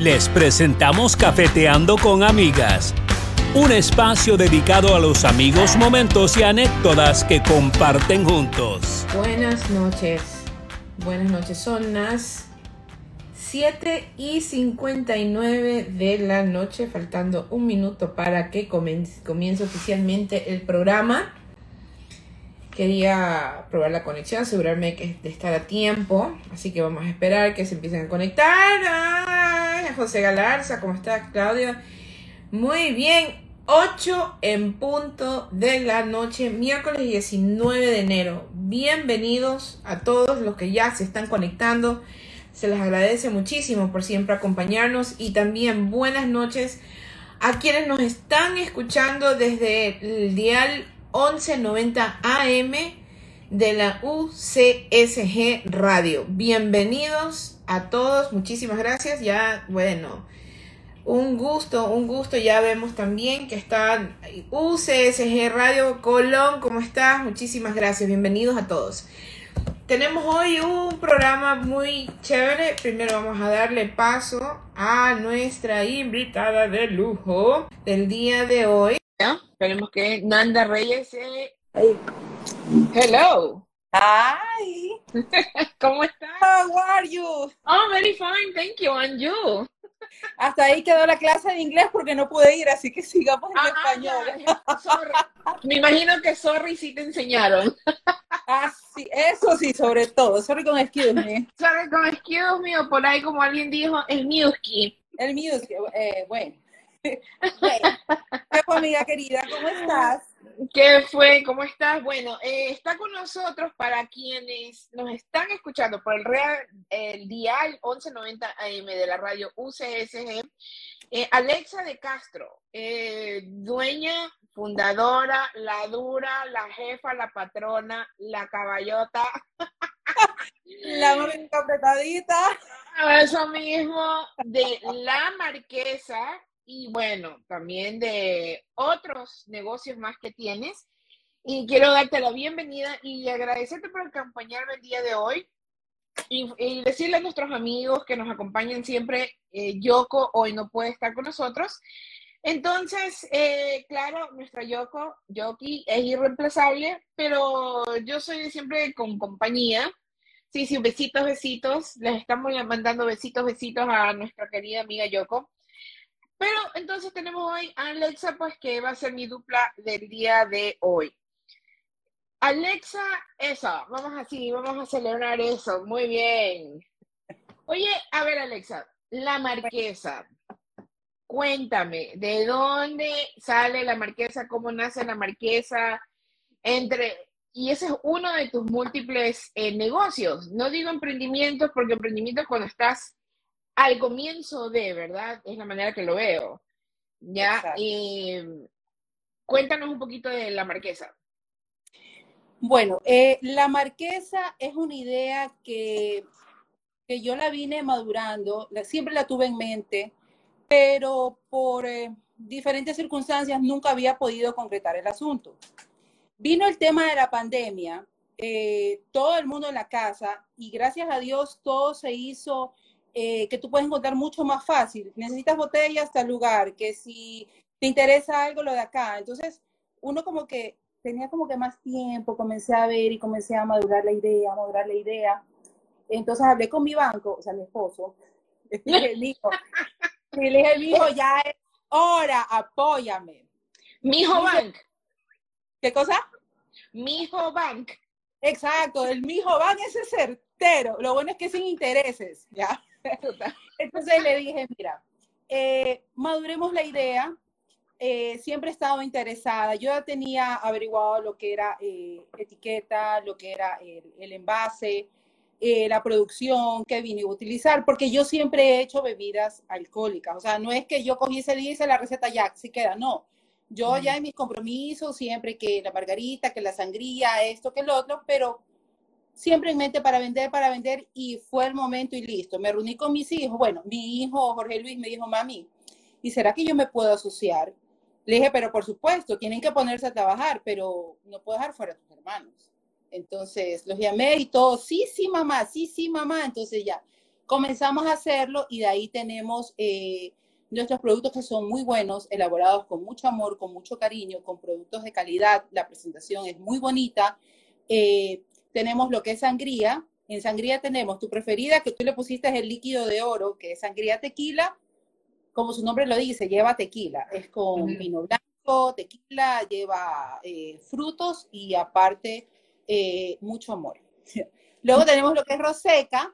Les presentamos Cafeteando con Amigas, un espacio dedicado a los amigos, momentos y anécdotas que comparten juntos. Buenas noches, son las 7:59 de la noche, faltando un minuto para que comience oficialmente el programa. Quería probar la conexión, asegurarme de estar a tiempo, así que vamos a esperar que se empiecen a conectar. ¡Ay! José Galarza, ¿cómo estás, Claudia? Muy bien, 8 en punto de la noche, miércoles 19 de enero. Bienvenidos a todos los que ya se están conectando. Se les agradece muchísimo por siempre acompañarnos y también buenas noches a quienes nos están escuchando desde el dial 1190 AM de la UCSG Radio. Bienvenidos a todos, muchísimas gracias. Ya, bueno, un gusto. Ya vemos también que está UCSG Radio Colón. ¿Cómo estás? Muchísimas gracias. Bienvenidos a todos. Tenemos hoy un programa muy chévere. Primero vamos a darle paso a nuestra invitada de lujo del día de hoy. Esperemos que Nanda Reyes. Hello. Hi. ¿Cómo estás? How are you? Oh, very fine, thank you. And you? Hasta ahí quedó la clase de inglés porque no pude ir, así que sigamos en español. Sorry. Me imagino que sorry sí te enseñaron. Ah, sí, eso sí, sobre todo. Sorry con excuse me. Sorry con excuse me, o por ahí como alguien dijo, el musky. El musky, bueno. Bueno, pues, amiga querida, ¿cómo estás? ¿Qué fue? ¿Cómo estás? Bueno, está con nosotros para quienes nos están escuchando por el dial 1190 AM de la radio UCSG, Alexa de Castro, dueña, fundadora, la dura, la jefa, la patrona, la caballota. La más completadita. Eso mismo, de La Marquesa. Y bueno, también de otros negocios más que tienes. Y quiero darte la bienvenida y agradecerte por acompañarme el día de hoy. Y decirle a nuestros amigos que nos acompañan siempre, Yoko hoy no puede estar con nosotros. Entonces, claro, nuestra Yoki, es irreemplazable, pero yo soy siempre con compañía. Sí, besitos. Les estamos mandando besitos a nuestra querida amiga Yoko. Pero entonces tenemos hoy a Alexa, pues que va a ser mi dupla del día de hoy. Alexa, eso, vamos a celebrar eso, muy bien. Oye, a ver Alexa, La Marquesa, cuéntame, ¿de dónde sale La Marquesa? ¿Cómo nace La Marquesa? Y ese es uno de tus múltiples negocios, no digo emprendimientos, porque emprendimientos cuando estás al comienzo de, ¿verdad? Es la manera que lo veo, ¿ya? Cuéntanos un poquito de La Marquesa. Bueno, La Marquesa es una idea que yo la vine madurando, siempre la tuve en mente, pero por diferentes circunstancias nunca había podido concretar el asunto. Vino el tema de la pandemia, todo el mundo en la casa, y gracias a Dios todo se hizo... que tú puedes encontrar mucho más fácil. Necesitas botellas, tal lugar, que si te interesa algo, lo de acá. Entonces, uno como que tenía como que más tiempo, comencé a ver y comencé a madurar la idea. Entonces hablé con mi banco, o sea, mi esposo, le dije, mijo, ya es hora, apóyame. Mijo Bank. ¿Qué cosa? Mijo Bank. Exacto, el Mijo Bank es certero. Lo bueno es que sin intereses, ¿ya? Entonces le dije, mira, maduremos la idea, siempre he estado interesada, yo ya tenía averiguado lo que era etiqueta, lo que era el envase, la producción, qué vino iba a utilizar, porque yo siempre he hecho bebidas alcohólicas, o sea, no es que yo cogí ese día y hice la receta ya, si queda, no, yo ya en mis compromisos, siempre que la margarita, que la sangría, esto, que lo otro, pero... siempre en mente para vender, y fue el momento y listo. Me reuní con mis hijos. Bueno, mi hijo Jorge Luis me dijo, mami, ¿y será que yo me puedo asociar? Le dije, pero por supuesto, tienen que ponerse a trabajar, pero no puedo dejar fuera a tus hermanos. Entonces los llamé y todo, sí, mamá, entonces ya. Comenzamos a hacerlo y de ahí tenemos nuestros productos que son muy buenos, elaborados con mucho amor, con mucho cariño, con productos de calidad. La presentación es muy bonita. Tenemos lo que es sangría. En sangría tenemos tu preferida, que tú le pusiste el líquido de oro, que es sangría tequila. Como su nombre lo dice, lleva tequila. Es con vino blanco, tequila, lleva frutos y aparte mucho amor. Luego tenemos lo que es roseca.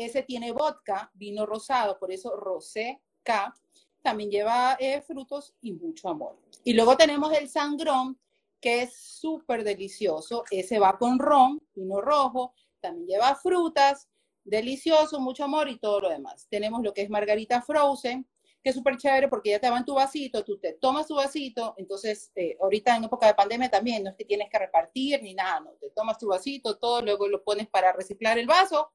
Ese tiene vodka, vino rosado, por eso roseca. También lleva frutos y mucho amor. Y luego tenemos el sangrón, que es súper delicioso. Ese va con ron, vino rojo, también lleva frutas, delicioso, mucho amor y todo lo demás. Tenemos lo que es margarita frozen, que es súper chévere porque ya te va en tu vasito, tú te tomas tu vasito. Entonces, ahorita en época de pandemia también, no es que tienes que repartir ni nada, no, te tomas tu vasito, todo, luego lo pones para reciclar el vaso,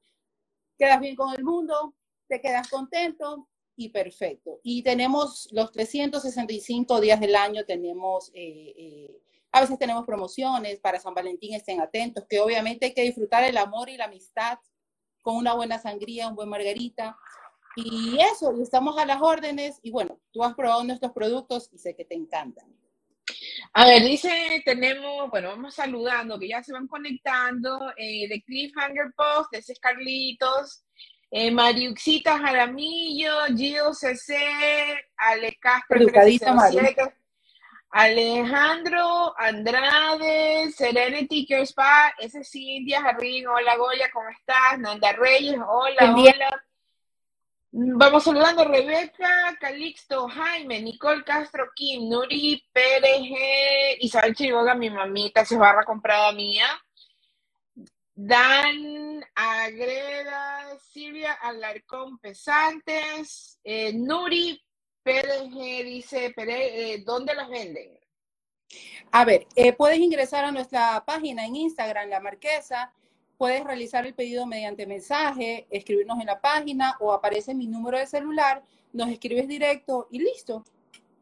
quedas bien con el mundo, te quedas contento y perfecto. Y tenemos los 365 días del año, tenemos... a veces tenemos promociones para San Valentín, estén atentos, que obviamente hay que disfrutar el amor y la amistad con una buena sangría, un buen margarita. Y eso, estamos a las órdenes. Y bueno, tú has probado nuestros productos y sé que te encantan. A ver, dice, tenemos, bueno, vamos saludando, que ya se van conectando, de Cliffhanger Post, de Céscarlitos, Mariuxita Jaramillo, Gio CC, Ale Casper, Alejandro Andrade, Serenity Care Spa, ese es Cindy Jarrín, hola Goya, ¿cómo estás? Nanda Reyes, hola, hola. Vamos saludando, Rebeca Calixto, Jaime, Nicole Castro, Kim, Nuri Pérez, Isabel Chiriboga, mi mamita, se barra comprada mía. Dan Agreda, Silvia Alarcón Pesantes, Nuri PDG dice, ¿dónde las venden? A ver, puedes ingresar a nuestra página en Instagram, La Marquesa, puedes realizar el pedido mediante mensaje, escribirnos en la página o aparece mi número de celular, nos escribes directo y listo.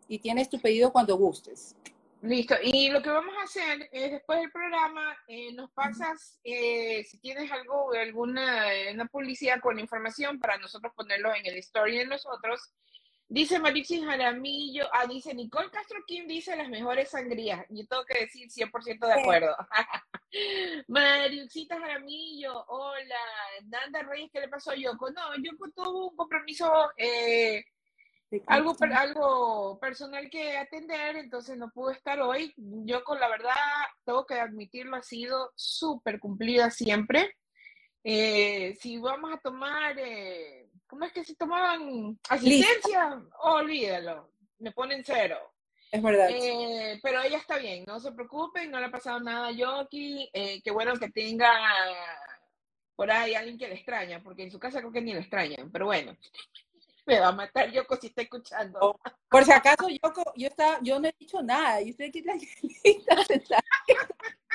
Y tienes tu pedido cuando gustes. Listo, y lo que vamos a hacer es después del programa, nos pasas si tienes algo, una publicidad con información para nosotros ponerlo en el story de nosotros. Dice Mariuxi Jaramillo, dice Nicole Castro Kim, dice las mejores sangrías. Yo tengo que decir 100% de acuerdo. Mariuxita Jaramillo, hola. Nanda Reyes, ¿qué le pasó a Yoko? No, Yoko tuvo un compromiso, algo personal que atender, entonces no pudo estar hoy. Yoko, la verdad, tengo que admitirlo, ha sido súper cumplida siempre. Si vamos a tomar... ¿Cómo es que se tomaban asistencia? Oh, olvídalo, me ponen cero. Es verdad. Pero ella está bien, no se preocupen, no le ha pasado nada a Yoki. Qué bueno que tenga por ahí alguien que le extraña, porque en su casa creo que ni le extrañan, pero bueno. Me va a matar Yoko si está escuchando. Por si acaso, Yoko, yo no he dicho nada, yo estoy aquí tranquilita, sentada.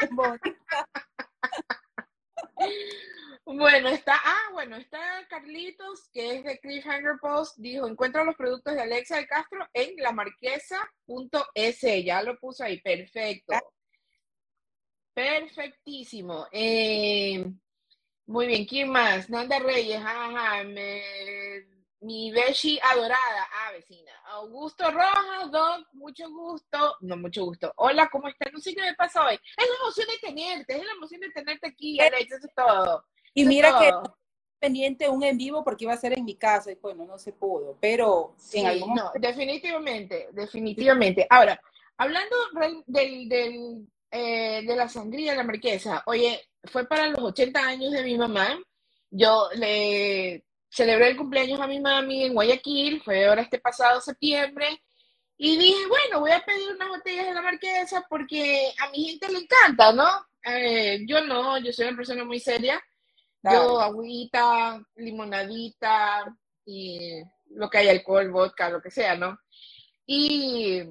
Es bonita. Bueno, está Carlitos, que es de Cliffhanger Post, dijo, encuentra los productos de Alexa de Castro en lamarquesa.es, ya lo puso ahí, perfecto. Perfectísimo. Muy bien, ¿quién más? Nanda Reyes, mi Beshi adorada, vecina. Augusto Rojas, Doc, mucho gusto. No, mucho gusto. Hola, ¿cómo estás? No sé qué me pasa hoy. Es la emoción de tenerte aquí, Alex, eso es todo. Y mira que pendiente un en vivo porque iba a ser en mi casa y bueno, no se pudo, pero sí, en algún momento. No, definitivamente. Ahora, hablando de la sangría de La Marquesa, oye, fue para los 80 años de mi mamá, yo le celebré el cumpleaños a mi mami en Guayaquil, fue ahora este pasado septiembre, y dije, bueno, voy a pedir unas botellas de La Marquesa porque a mi gente le encanta, ¿no? Yo no, yo soy una persona muy seria. Yo, agüita, limonadita, y lo que hay, alcohol, vodka, lo que sea, ¿no? Y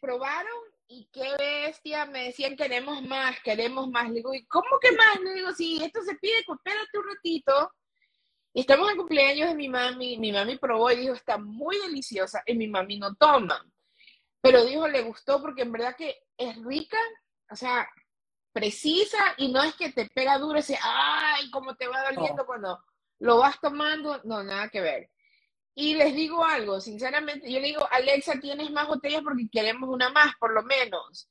probaron, y qué bestia, me decían, queremos más. Le digo, ¿y cómo que más? Le digo, sí, esto se pide, espérate un ratito. Estamos en cumpleaños de mi mami probó y dijo, está muy deliciosa, y mi mami no toma. Pero dijo, le gustó, porque en verdad que es rica, o sea... precisa, y no es que te pega duro ese, ay, cómo te va doliendo cuando lo vas tomando, no, nada que ver. Y les digo algo, sinceramente, yo le digo, Alexa, ¿tienes más botellas? Porque queremos una más, por lo menos.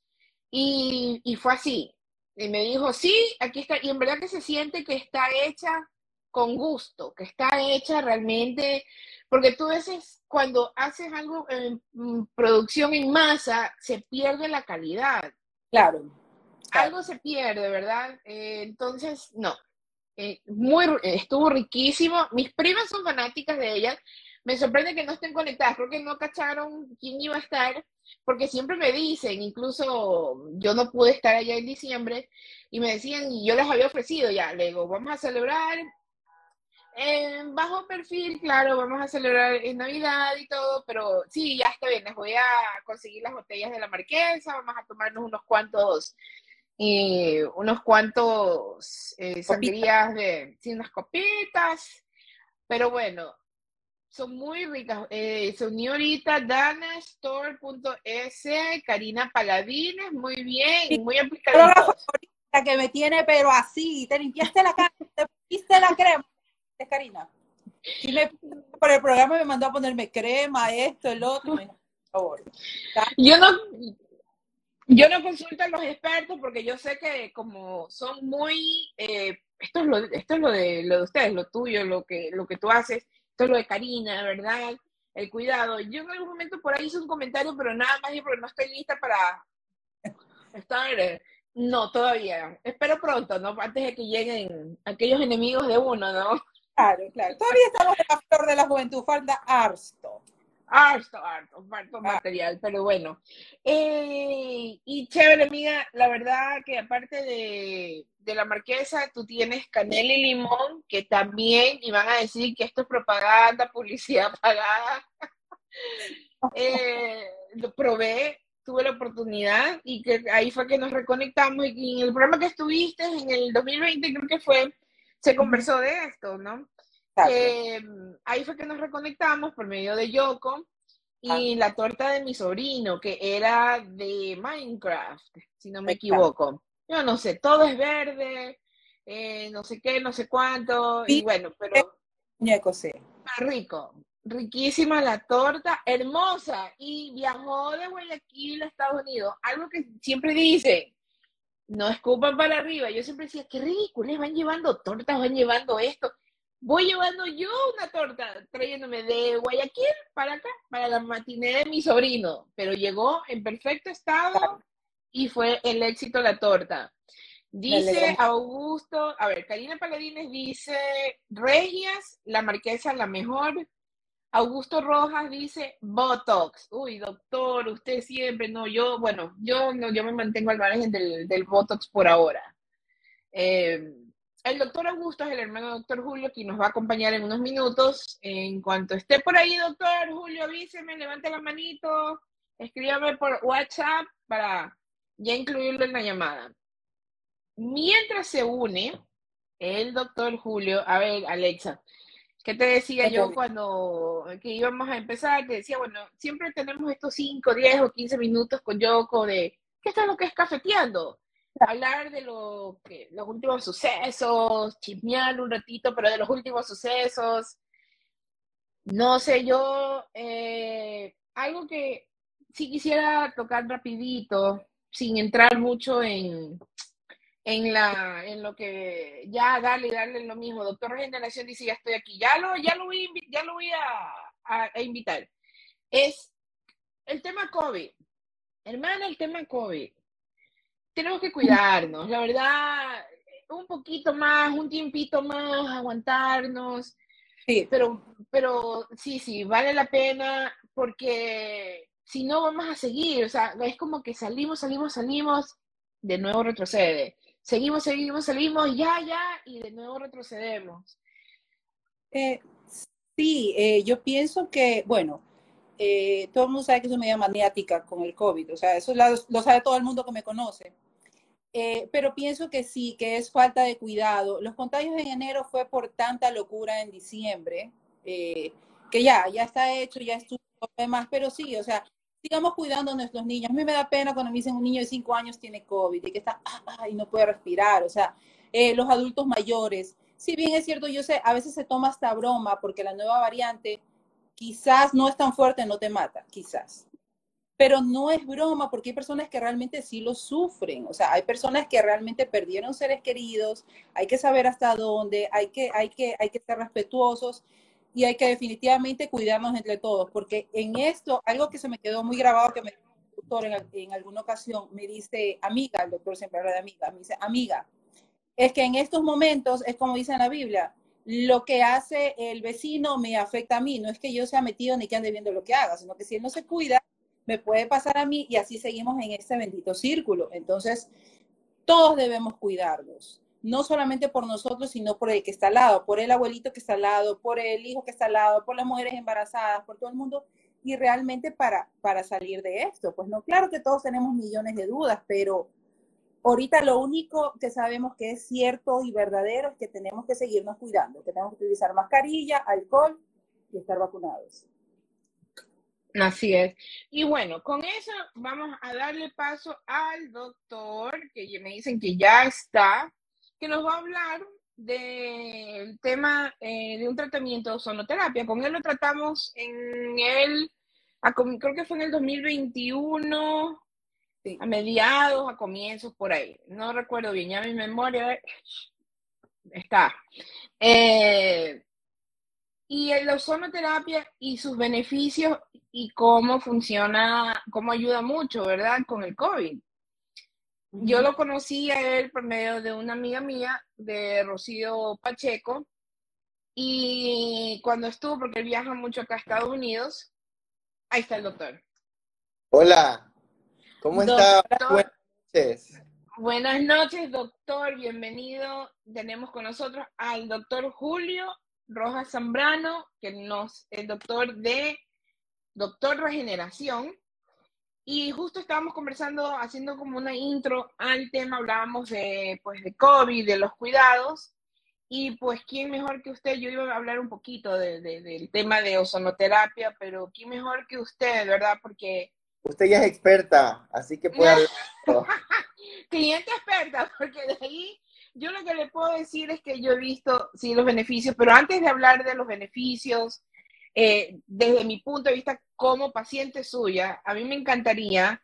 Y fue así. Y me dijo, sí, aquí está. Y en verdad que se siente que está hecha con gusto, que está hecha realmente, porque tú a veces cuando haces algo en producción en masa, se pierde la calidad. Claro. Algo se pierde, ¿verdad? Entonces, no. Estuvo riquísimo. Mis primas son fanáticas de ella. Me sorprende que no estén conectadas, creo que no cacharon quién iba a estar, porque siempre me dicen, incluso yo no pude estar allá en diciembre, y me decían, y yo les había ofrecido ya, le digo, vamos a celebrar en bajo perfil, claro, vamos a celebrar en Navidad y todo, pero sí, ya está bien, les voy a conseguir las botellas de La Marquesa, vamos a tomarnos unos cuantos sangrías, unas copitas, pero bueno, son muy ricas. Se unió ahorita Dana Store.es, Karina Paladines, muy bien, sí, muy aplicada. La favorita que me tiene, pero así, te limpiaste la cara, te pusiste la crema, es Karina. Y por el programa me mandó a ponerme crema, esto, el otro, por favor. Yo no consulto a los expertos porque yo sé que como son muy, esto es lo de ustedes, lo tuyo, lo que tú haces. Esto es lo de Karina, ¿verdad? El cuidado. Yo en algún momento por ahí hice un comentario, pero nada más porque no estoy lista para estar. No, todavía. Espero pronto, ¿no? Antes de que lleguen aquellos enemigos de uno, ¿no? Claro. Todavía estamos en la flor de la juventud. Falta harto material, pero bueno. Y chévere, amiga, la verdad que aparte de La Marquesa, tú tienes Canela y Limón, que también, y van a decir que esto es propaganda, publicidad pagada. Lo probé, tuve la oportunidad, y que ahí fue que nos reconectamos, y en el programa que estuviste, en el 2020 creo que fue, se conversó de esto, ¿no? Ahí fue que nos reconectamos por medio de Yoko y la torta de mi sobrino, que era de Minecraft, si no me equivoco. Yo no sé, todo es verde, no sé qué, no sé cuánto, y bueno, pero... Muñeco, sí. Rico, riquísima la torta, hermosa, y viajó de Guayaquil a Estados Unidos. Algo que siempre dice, no escupan para arriba. Yo siempre decía, qué ridículo, van llevando tortas, van llevando esto. Voy llevando yo una torta, trayéndome de Guayaquil para acá, para la matiné de mi sobrino, pero llegó en perfecto estado y fue el éxito la torta. Dice Augusto, a ver, Karina Paladines dice, regias, La Marquesa la mejor. Augusto Rojas dice, Botox. Uy, doctor, usted siempre, no, yo, bueno, yo no, yo me mantengo al margen del Botox por ahora. El doctor Augusto es el hermano del doctor Julio, que nos va a acompañar en unos minutos. En cuanto esté por ahí, doctor Julio, avíseme, levante la manito, escríbame por WhatsApp para ya incluirlo en la llamada. Mientras se une el doctor Julio, a ver, Alexa, ¿qué te decía yo cuando que íbamos a empezar? Te decía, bueno, siempre tenemos estos 5, 10 o 15 minutos con Yoko de, ¿qué es lo que es Cafeteando? Hablar de los últimos sucesos, chismear un ratito, pero de los últimos sucesos, no sé yo, algo que sí quisiera tocar rapidito, sin entrar mucho en lo que ya darle lo mismo. Doctor Regeneración dice, ya estoy aquí, ya lo voy a invitar. Es el tema COVID, hermana, el tema COVID. Tenemos que cuidarnos, la verdad, un poquito más, un tiempito más, aguantarnos. Sí. Pero sí, vale la pena, porque si no vamos a seguir, o sea, es como que salimos, de nuevo retrocede. Seguimos, ya, y de nuevo retrocedemos. Sí, yo pienso que, bueno, todo el mundo sabe que soy media maniática con el COVID, o sea, eso lo sabe todo el mundo que me conoce. Pero pienso que sí, que es falta de cuidado. Los contagios en enero fue por tanta locura en diciembre, que ya está hecho, ya estuvo demás, pero sí, o sea, sigamos cuidando a nuestros niños. A mí me da pena cuando me dicen un niño de 5 años tiene COVID y que está, y no puede respirar, o sea, los adultos mayores. Si bien es cierto, yo sé, a veces se toma hasta broma porque la nueva variante quizás no es tan fuerte, no te mata, quizás. Pero no es broma porque hay personas que realmente sí lo sufren. O sea, hay personas que realmente perdieron seres queridos. Hay que saber hasta dónde, hay que ser respetuosos y hay que definitivamente cuidarnos entre todos. Porque en esto, algo que se me quedó muy grabado, que me dijo el doctor en alguna ocasión, me dice, amiga, el doctor siempre habla de amiga, me dice, amiga, es que en estos momentos, es como dice en la Biblia, lo que hace el vecino me afecta a mí. No es que yo sea metido ni que ande viendo lo que haga, sino que si él no se cuida, me puede pasar a mí y así seguimos en este bendito círculo. Entonces, todos debemos cuidarnos, no solamente por nosotros, sino por el que está al lado, por el abuelito que está al lado, por el hijo que está al lado, por las mujeres embarazadas, por todo el mundo. Y realmente para salir de esto, pues no, claro que todos tenemos millones de dudas, pero ahorita lo único que sabemos que es cierto y verdadero es que tenemos que seguirnos cuidando, que tenemos que utilizar mascarilla, alcohol y estar vacunados. Así es. Y bueno, con eso vamos a darle paso al doctor, que me dicen que ya está, que nos va a hablar del tema de un tratamiento de ozonoterapia. Con él lo tratamos creo que fue en el 2021, sí, a mediados, a comienzos, por ahí. No recuerdo bien, ya mi memoria está. Y la ozonoterapia y sus beneficios y cómo funciona, cómo ayuda mucho, ¿verdad? Con el COVID. Yo lo conocí a él por medio de una amiga mía, de Rocío Pacheco, y cuando estuvo, porque él viaja mucho acá a Estados Unidos, ahí está el doctor. Hola, ¿cómo está? Buenas noches. Buenas noches, doctor, bienvenido. Tenemos con nosotros al doctor Julio Rojas Zambrano, que el doctor de Doctor Regeneración, y justo estábamos conversando, haciendo como una intro al tema, hablábamos de COVID, de los cuidados, y pues quién mejor que usted. Yo iba a hablar un poquito del tema de ozonoterapia, pero quién mejor que usted, ¿verdad? Porque usted ya es experta, así que puede hablar. Cliente experta, porque de ahí yo lo que le puedo decir es que yo he visto, sí, los beneficios, pero antes de hablar de los beneficios, desde mi punto de vista como paciente suya, a mí me encantaría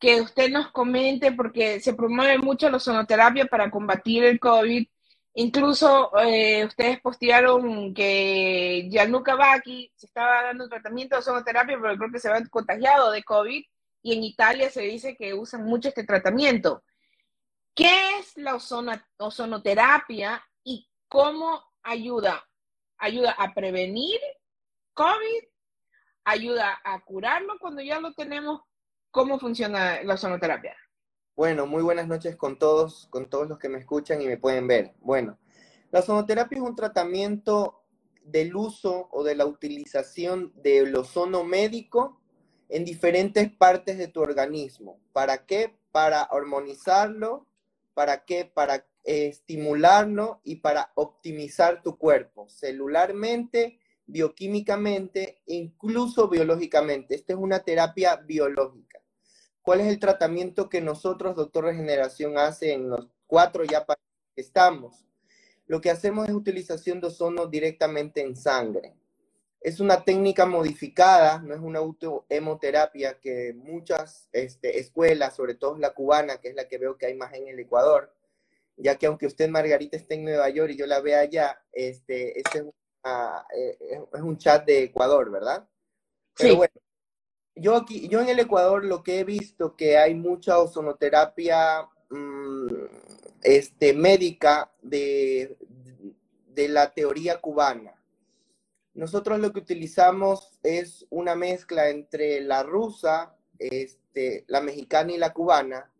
que usted nos comente, porque se promueve mucho la ozonoterapia para combatir el COVID. Incluso ustedes postearon que Gianluca Vacchi se estaba dando tratamiento de ozonoterapia, pero creo que se va contagiado de COVID, y en Italia se dice que usan mucho este tratamiento. ¿Qué es la ozonoterapia y cómo ayuda? ¿Ayuda a prevenir COVID? ¿Ayuda a curarlo cuando ya lo tenemos? ¿Cómo funciona la ozonoterapia? Bueno, muy buenas noches con todos los que me escuchan y me pueden ver. Bueno, la ozonoterapia es un tratamiento del uso o de la utilización del ozono médico en diferentes partes de tu organismo. ¿Para qué? Para armonizarlo. ¿Para qué? Para estimularlo y para optimizar tu cuerpo, celularmente, bioquímicamente, incluso biológicamente. Esta es una terapia biológica. ¿Cuál es el tratamiento que nosotros, Doctor Regeneración, hace en los 4 ya países que estamos? Lo que hacemos es utilización de ozono directamente en sangre. Es una técnica modificada, no es una autohemoterapia que muchas escuelas, sobre todo la cubana, que es la que veo que hay más en el Ecuador, ya que aunque usted, Margarita, esté en Nueva York y yo la vea allá, es un chat de Ecuador, ¿verdad? Pero sí. Bueno, yo en el Ecuador lo que he visto que hay mucha ozonoterapia médica de la teoría cubana. Nosotros lo que utilizamos es una mezcla entre la rusa, la mexicana y la cubana,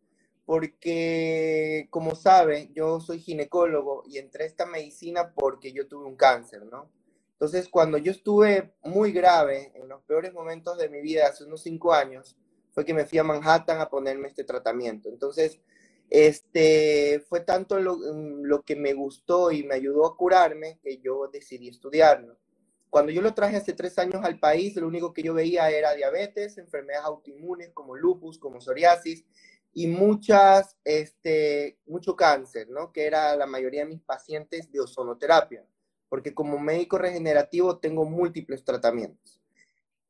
porque, como sabe, yo soy ginecólogo y entré a esta medicina porque yo tuve un cáncer, ¿no? Entonces, cuando yo estuve muy grave, en los peores momentos de mi vida, hace unos 5 años, fue que me fui a Manhattan a ponerme este tratamiento. Entonces, fue tanto lo que me gustó y me ayudó a curarme que yo decidí estudiarlo. Cuando yo lo traje hace 3 años al país, lo único que yo veía era diabetes, enfermedades autoinmunes como lupus, como psoriasis, y mucho cáncer, ¿no? Que era la mayoría de mis pacientes de ozonoterapia, porque como médico regenerativo tengo múltiples tratamientos.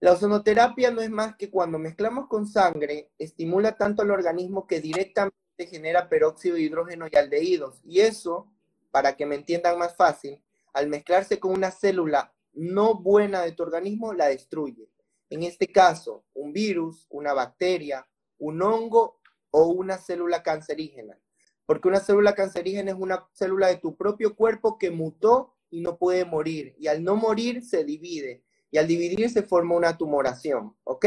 La ozonoterapia no es más que cuando mezclamos con sangre, estimula tanto al organismo que directamente genera peróxido de hidrógeno y aldehídos, y eso, para que me entiendan más fácil, al mezclarse con una célula no buena de tu organismo, la destruye. En este caso, un virus, una bacteria, un hongo o una célula cancerígena. Porque una célula cancerígena es una célula de tu propio cuerpo que mutó y no puede morir. Y al no morir, se divide. Y al dividirse forma una tumoración, ¿ok?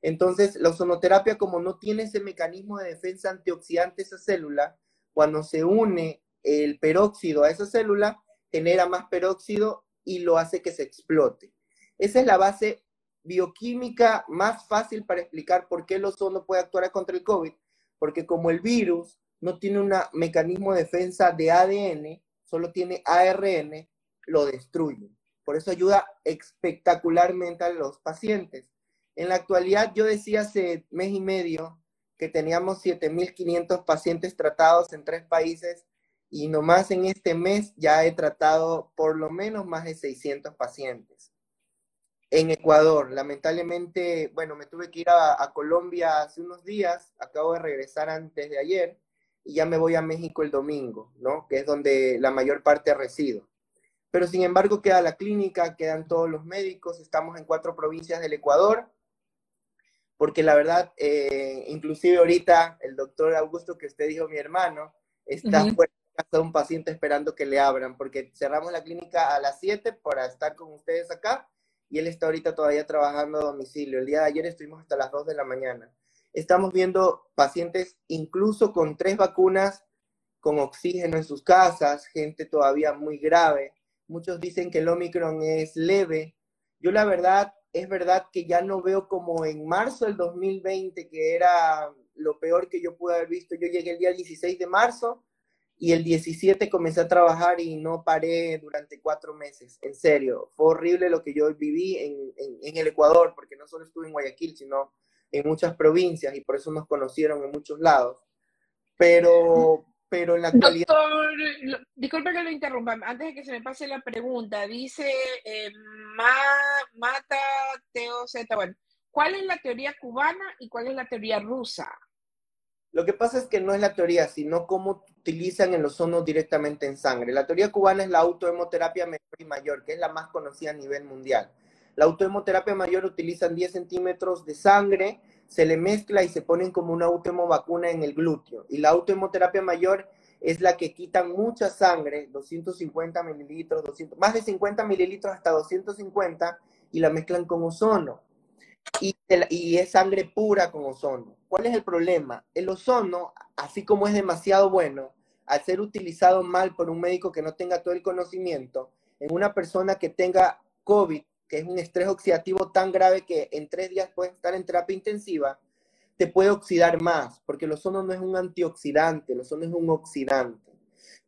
Entonces, la ozonoterapia, como no tiene ese mecanismo de defensa antioxidante esa célula, cuando se une el peróxido a esa célula, genera más peróxido y lo hace que se explote. Esa es la base bioquímica más fácil para explicar por qué el ozono puede actuar contra el COVID, porque como el virus no tiene un mecanismo de defensa de ADN, solo tiene ARN, lo destruye. Por eso ayuda espectacularmente a los pacientes. En la actualidad, yo decía hace mes y medio que teníamos 7.500 pacientes tratados en 3 países, y nomás en este mes ya he tratado por lo menos más de 600 pacientes. En Ecuador, lamentablemente, bueno, me tuve que ir a Colombia hace unos días, acabo de regresar antes de ayer, y ya me voy a México el domingo, ¿no? Que es donde la mayor parte resido. Pero sin embargo queda la clínica, quedan todos los médicos, estamos en 4 provincias del Ecuador, porque la verdad, inclusive ahorita el doctor Augusto, que usted dijo mi hermano, está fuera de casa de un paciente esperando que le abran, porque cerramos la clínica a las 7 para estar con ustedes acá, y él está ahorita todavía trabajando a domicilio. El día de ayer estuvimos hasta las 2 de la mañana. Estamos viendo pacientes incluso con 3 vacunas, con oxígeno en sus casas, gente todavía muy grave. Muchos dicen que el Omicron es leve. Yo la verdad, es verdad que ya no veo como en marzo del 2020, que era lo peor que yo pude haber visto. Yo llegué el día 16 de marzo y el 17 comencé a trabajar y no paré durante 4 meses, en serio. Fue horrible lo que yo viví en el Ecuador, porque no solo estuve en Guayaquil, sino en muchas provincias, y por eso nos conocieron en muchos lados. Pero en la actualidad... Doctor, disculpe que lo interrumpa, antes de que se me pase la pregunta, dice Mata TOZ, bueno, ¿cuál es la teoría cubana y cuál es la teoría rusa? Lo que pasa es que no es la teoría, sino cómo utilizan el ozono directamente en sangre. La teoría cubana es la autohemoterapia menor y mayor, que es la más conocida a nivel mundial. La autohemoterapia mayor utilizan 10 centímetros de sangre, se le mezcla y se ponen como una autohemovacuna en el glúteo. Y la autohemoterapia mayor es la que quitan mucha sangre, 250 mililitros, más de 50 mililitros hasta 250, y la mezclan con ozono. Y es sangre pura con ozono. ¿Cuál es el problema? El ozono, así como es demasiado bueno, al ser utilizado mal por un médico que no tenga todo el conocimiento, en una persona que tenga COVID, que es un estrés oxidativo tan grave que en 3 días puedes estar en terapia intensiva, te puede oxidar más, porque el ozono no es un antioxidante, el ozono es un oxidante.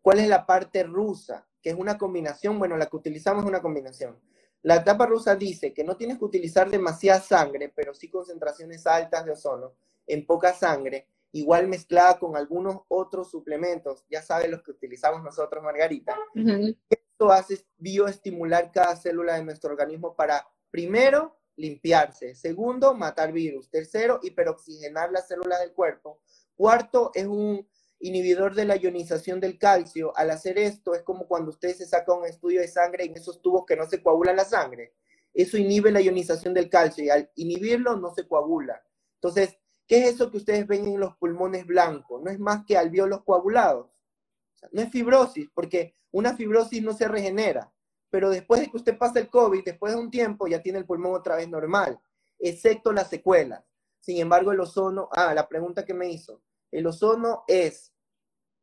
¿Cuál es la parte rusa? Que es una combinación, bueno, la que utilizamos es una combinación. La etapa rusa dice que no tienes que utilizar demasiada sangre, pero sí concentraciones altas de ozono en poca sangre, igual mezclada con algunos otros suplementos, ya sabes los que utilizamos nosotros, Margarita. Uh-huh. Esto hace bioestimular cada célula de nuestro organismo para, primero, limpiarse, segundo, matar virus, tercero, hiperoxigenar las células del cuerpo, cuarto, es un inhibidor de la ionización del calcio. Al hacer esto, es como cuando usted se saca un estudio de sangre en esos tubos que no se coagula la sangre. Eso inhibe la ionización del calcio y al inhibirlo no se coagula. Entonces, ¿qué es eso que ustedes ven en los pulmones blancos? No es más que alvéolos coagulados. O sea, no es fibrosis, porque una fibrosis no se regenera, pero después de que usted pasa el COVID, después de un tiempo, ya tiene el pulmón otra vez normal, excepto las secuelas. Sin embargo, el ozono, la pregunta que me hizo, el ozono es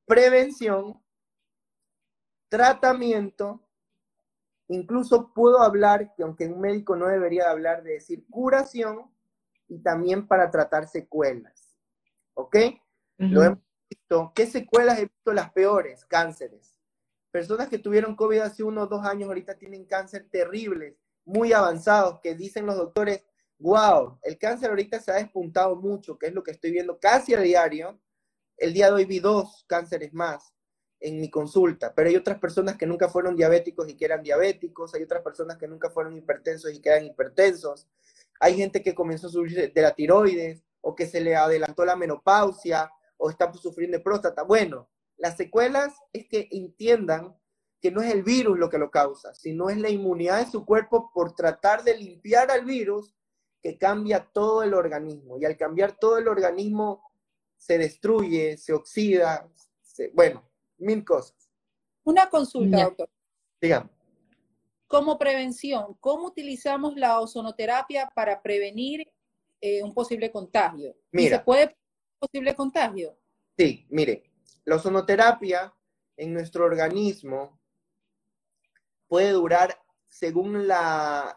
prevención, tratamiento, incluso puedo hablar, que aunque un médico no debería hablar, de decir curación, y también para tratar secuelas, ¿ok? Uh-huh. Lo hemos visto. ¿Qué secuelas he visto las peores? Cánceres. Personas que tuvieron COVID hace 1 o 2 años, ahorita tienen cáncer terribles, muy avanzados, que dicen los doctores, wow, el cáncer ahorita se ha despuntado mucho, que es lo que estoy viendo casi a diario. El día de hoy vi 2 cánceres más en mi consulta, pero hay otras personas que nunca fueron diabéticos y que eran diabéticos, hay otras personas que nunca fueron hipertensos y que eran hipertensos, hay gente que comenzó a sufrir de la tiroides, o que se le adelantó la menopausia, o está sufriendo de próstata. Bueno, las secuelas es que entiendan que no es el virus lo que lo causa, sino es la inmunidad de su cuerpo por tratar de limpiar al virus, que cambia todo el organismo, y al cambiar todo el organismo se destruye, se oxida, bueno, mil cosas. Una consulta, doctor. Dígame. Como prevención, ¿cómo utilizamos la ozonoterapia para prevenir un posible contagio? Mira, ¿se puede prevenir un posible contagio? Sí, mire, la ozonoterapia en nuestro organismo puede durar, según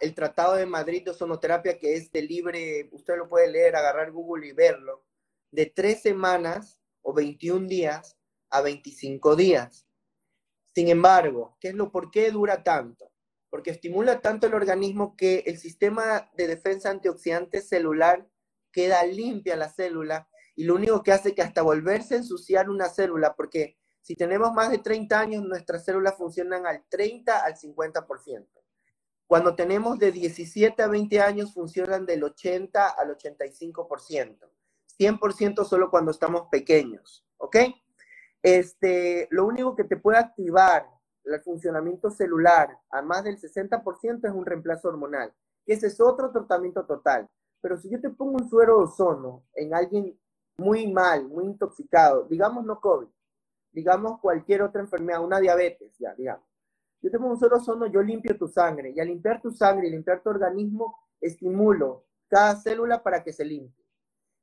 el Tratado de Madrid de Ozonoterapia, que es de libre, usted lo puede leer, agarrar Google y verlo, de 3 semanas o 21 días a 25 días. Sin embargo, ¿por qué dura tanto? Porque estimula tanto el organismo que el sistema de defensa antioxidante celular queda limpia la célula, y lo único que hace que hasta volverse a ensuciar una célula, porque si tenemos más de 30 años, nuestras células funcionan al 30 al 50%. Cuando tenemos de 17 a 20 años, funcionan del 80 al 85%. 100% solo cuando estamos pequeños, ¿ok? Lo único que te puede activar el funcionamiento celular a más del 60% es un reemplazo hormonal. Ese es otro tratamiento total. Pero si yo te pongo un suero de ozono en alguien muy mal, muy intoxicado, digamos no COVID, digamos cualquier otra enfermedad, una diabetes, ya, digamos. Yo tengo un solo ozono, yo limpio tu sangre, y al limpiar tu sangre y limpiar tu organismo, estimulo cada célula para que se limpie.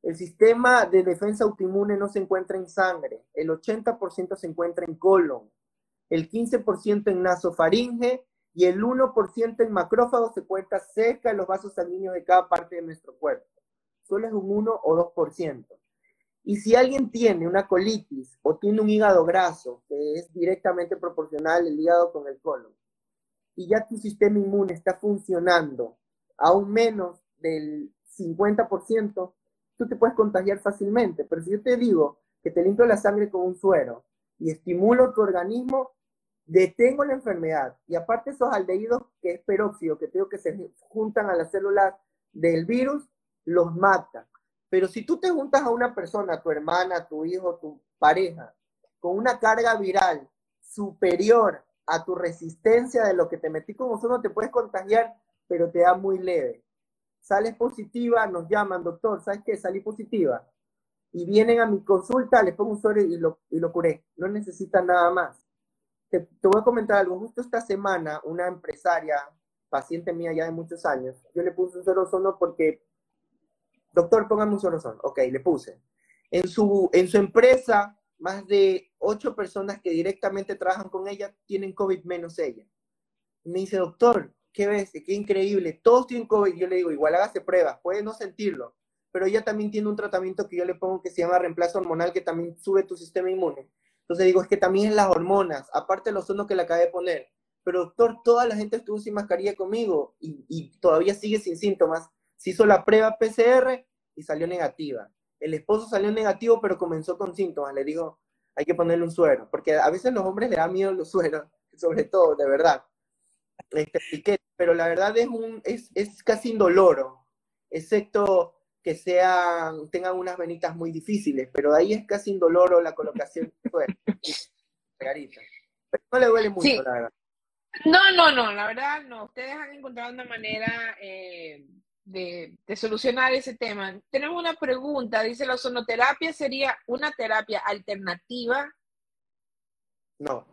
El sistema de defensa autoinmune no se encuentra en sangre, el 80% se encuentra en colon, el 15% en nasofaringe, y el 1% en macrófagos se cuenta cerca de los vasos sanguíneos de cada parte de nuestro cuerpo. Solo es un 1 o 2%. Y si alguien tiene una colitis o tiene un hígado graso, que es directamente proporcional el hígado con el colon, y ya tu sistema inmune está funcionando aún menos del 50%, tú te puedes contagiar fácilmente. Pero si yo te digo que te limpio la sangre con un suero y estimulo tu organismo, detengo la enfermedad. Y aparte esos aldehídos, que es peróxido, que tengo que se juntan a las células del virus, los matan. Pero si tú te juntas a una persona, tu hermana, tu hijo, tu pareja, con una carga viral superior a tu resistencia de lo que te metí con ozono, te puedes contagiar, pero te da muy leve. Sales positiva, nos llaman, doctor, ¿sabes qué? Salí positiva. Y vienen a mi consulta, les pongo un suero y lo curé. No necesitan nada más. Te voy a comentar algo. Justo esta semana, una empresaria, paciente mía ya de muchos años, yo le puse un suero ozono porque... Doctor, póngame un suero ozono. Ok, le puse. En su empresa, más de 8 personas que directamente trabajan con ella tienen COVID menos ella. Y me dice, doctor, ¿qué ves? Qué increíble. Todos tienen COVID. Yo le digo, igual hágase pruebas. Puede no sentirlo. Pero ella también tiene un tratamiento que yo le pongo que se llama reemplazo hormonal, que también sube tu sistema inmune. Entonces digo, es que también es las hormonas, aparte del ozono que le acabé de poner. Pero doctor, toda la gente estuvo sin mascarilla conmigo y todavía sigue sin síntomas. Se hizo la prueba PCR y salió negativa. El esposo salió negativo, pero comenzó con síntomas. Le dijo, hay que ponerle un suero. Porque a veces los hombres les da miedo los sueros, sobre todo, de verdad. Pero la verdad es casi indoloro, excepto que tengan unas venitas muy difíciles. Pero ahí es casi indoloro la colocación de suero. Pero no le duele mucho, sí. La verdad. No, la verdad no. Ustedes han encontrado una manera... De solucionar ese tema. Tenemos una pregunta, dice, ¿la ozonoterapia sería una terapia alternativa? No.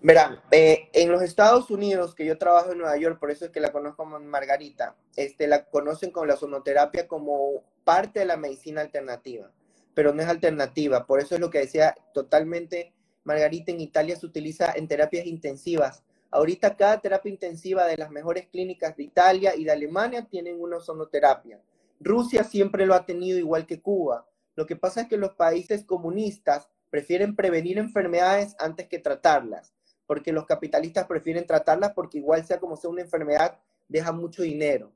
Verán, en los Estados Unidos, que yo trabajo en Nueva York, por eso es que la conozco como Margarita, la conocen con la ozonoterapia como parte de la medicina alternativa, pero no es alternativa, por eso es lo que decía totalmente Margarita, en Italia se utiliza en terapias intensivas. Ahorita cada terapia intensiva de las mejores clínicas de Italia y de Alemania tienen una ozonoterapia. Rusia siempre lo ha tenido, igual que Cuba. Lo que pasa es que los países comunistas prefieren prevenir enfermedades antes que tratarlas, porque los capitalistas prefieren tratarlas porque igual sea como sea una enfermedad, deja mucho dinero.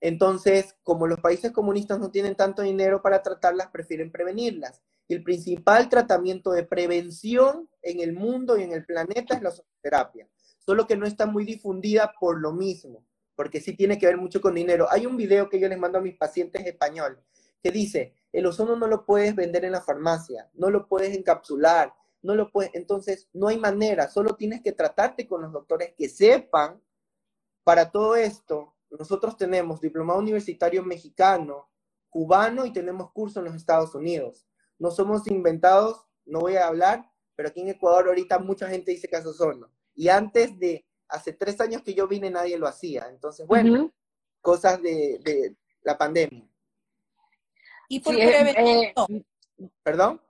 Entonces, como los países comunistas no tienen tanto dinero para tratarlas, prefieren prevenirlas. Y el principal tratamiento de prevención en el mundo y en el planeta es la ozonoterapia. Solo que no está muy difundida por lo mismo, porque sí tiene que ver mucho con dinero. Hay un video que yo les mando a mis pacientes español que dice, el ozono no lo puedes vender en la farmacia, no lo puedes encapsular, no lo puedes, entonces no hay manera, solo tienes que tratarte con los doctores que sepan. Para todo esto, nosotros tenemos diplomado universitario mexicano, cubano, y tenemos curso en los Estados Unidos. No somos inventados, no voy a hablar, pero aquí en Ecuador ahorita mucha gente dice que hace ozono. Y antes de, hace 3 años que yo vine, nadie lo hacía. Entonces, bueno, cosas de la pandemia. Y por prevención. ¿Perdón?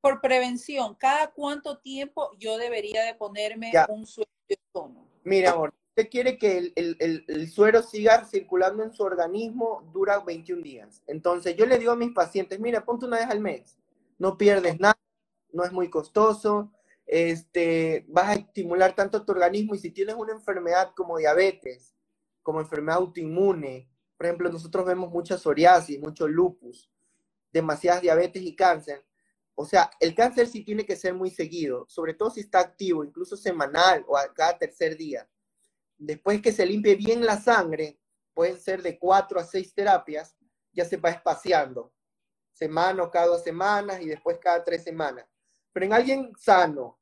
Por prevención, ¿cada cuánto tiempo yo debería de ponerme un suero de ozono? Mira, amor, usted quiere que el suero siga circulando en su organismo, dura 21 días. Entonces, yo le digo a mis pacientes, mira, ponte una vez al mes, no pierdes nada, no es muy costoso, vas a estimular tanto tu organismo, y si tienes una enfermedad como diabetes, como enfermedad autoinmune, por ejemplo, nosotros vemos mucha psoriasis, mucho lupus, demasiadas diabetes y cáncer. O sea, el cáncer sí tiene que ser muy seguido, sobre todo si está activo, incluso semanal o a cada 3er día. Después que se limpie bien la sangre, pueden ser de 4 a 6 terapias, ya se va espaciando, semana o cada 2 semanas y después cada 3 semanas. Pero en alguien sano,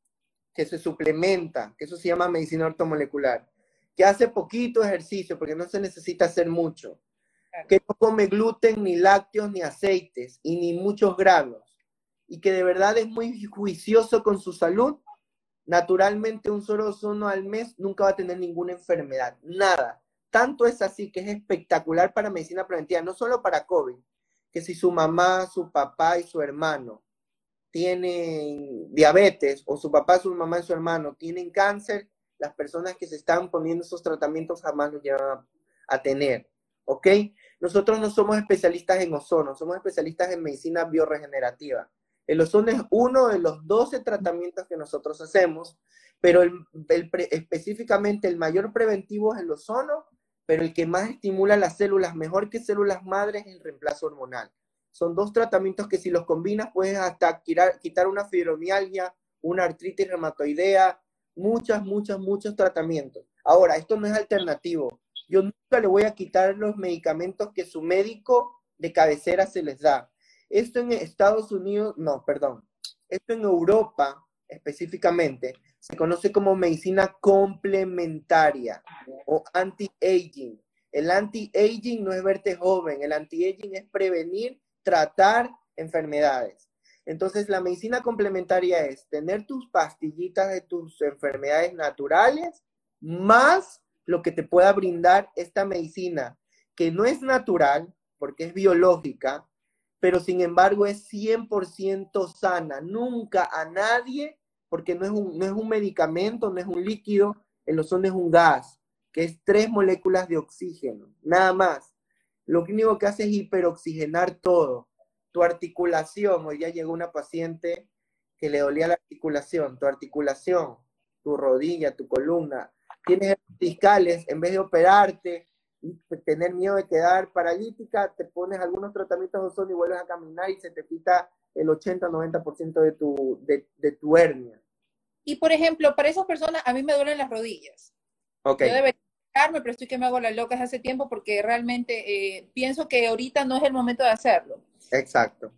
que se suplementa, que eso se llama medicina ortomolecular, que hace poquito ejercicio, porque no se necesita hacer mucho, que no come gluten, ni lácteos, ni aceites, y ni muchos granos, y que de verdad es muy juicioso con su salud, naturalmente un suero de ozono al mes nunca va a tener ninguna enfermedad, nada. Tanto es así que es espectacular para medicina preventiva, no solo para COVID, que si su mamá, su papá y su hermano tienen diabetes, o su papá, su mamá y su hermano tienen cáncer, las personas que se están poniendo esos tratamientos jamás los llevan a tener, ¿ok? Nosotros no somos especialistas en ozono, somos especialistas en medicina bioregenerativa. El ozono es uno de los 12 tratamientos que nosotros hacemos, pero específicamente el mayor preventivo es el ozono, pero el que más estimula las células, mejor que células madres, es el reemplazo hormonal. Son 2 tratamientos que si los combinas puedes hasta quitar una fibromialgia, una artritis reumatoidea, muchos tratamientos. Ahora, esto no es alternativo. Yo nunca le voy a quitar los medicamentos que su médico de cabecera se les da. Esto en Estados Unidos, no, perdón, esto en Europa específicamente se conoce como medicina complementaria o anti-aging. El anti-aging no es verte joven, el anti-aging es prevenir, tratar enfermedades. Entonces la medicina complementaria es tener tus pastillitas de tus enfermedades naturales más lo que te pueda brindar esta medicina, que no es natural porque es biológica, pero sin embargo es 100% sana. Nunca a nadie, porque no es un medicamento, no es un líquido, el ozono es un gas, que es 3 moléculas de oxígeno, nada más. Lo único que hace es hiperoxigenar todo. Tu articulación, hoy ya llegó una paciente que le dolía la articulación, tu rodilla, tu columna. Tienes hernias discales, en vez de operarte, y tener miedo de quedar paralítica, te pones algunos tratamientos de ozono y vuelves a caminar y se te quita el 80-90% de tu hernia. Y por ejemplo, para esas personas, a mí me duelen las rodillas. Okay. Yo debería quitarme, pero estoy que me hago las locas hace tiempo porque realmente pienso que ahorita no es el momento de hacerlo. Exacto.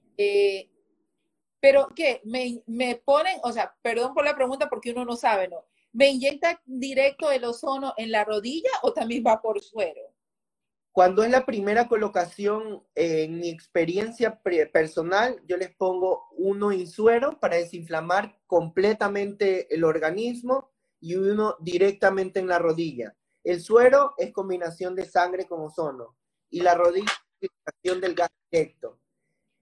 Pero ¿qué? Me ponen, o sea, perdón por la pregunta porque uno no sabe, ¿no? ¿Me inyecta directo el ozono en la rodilla o también va por suero? Cuando es la primera colocación, en mi experiencia personal, yo les pongo uno en suero para desinflamar completamente el organismo y uno directamente en la rodilla. El suero es combinación de sangre con ozono y la rodilla es combinación del gas directo.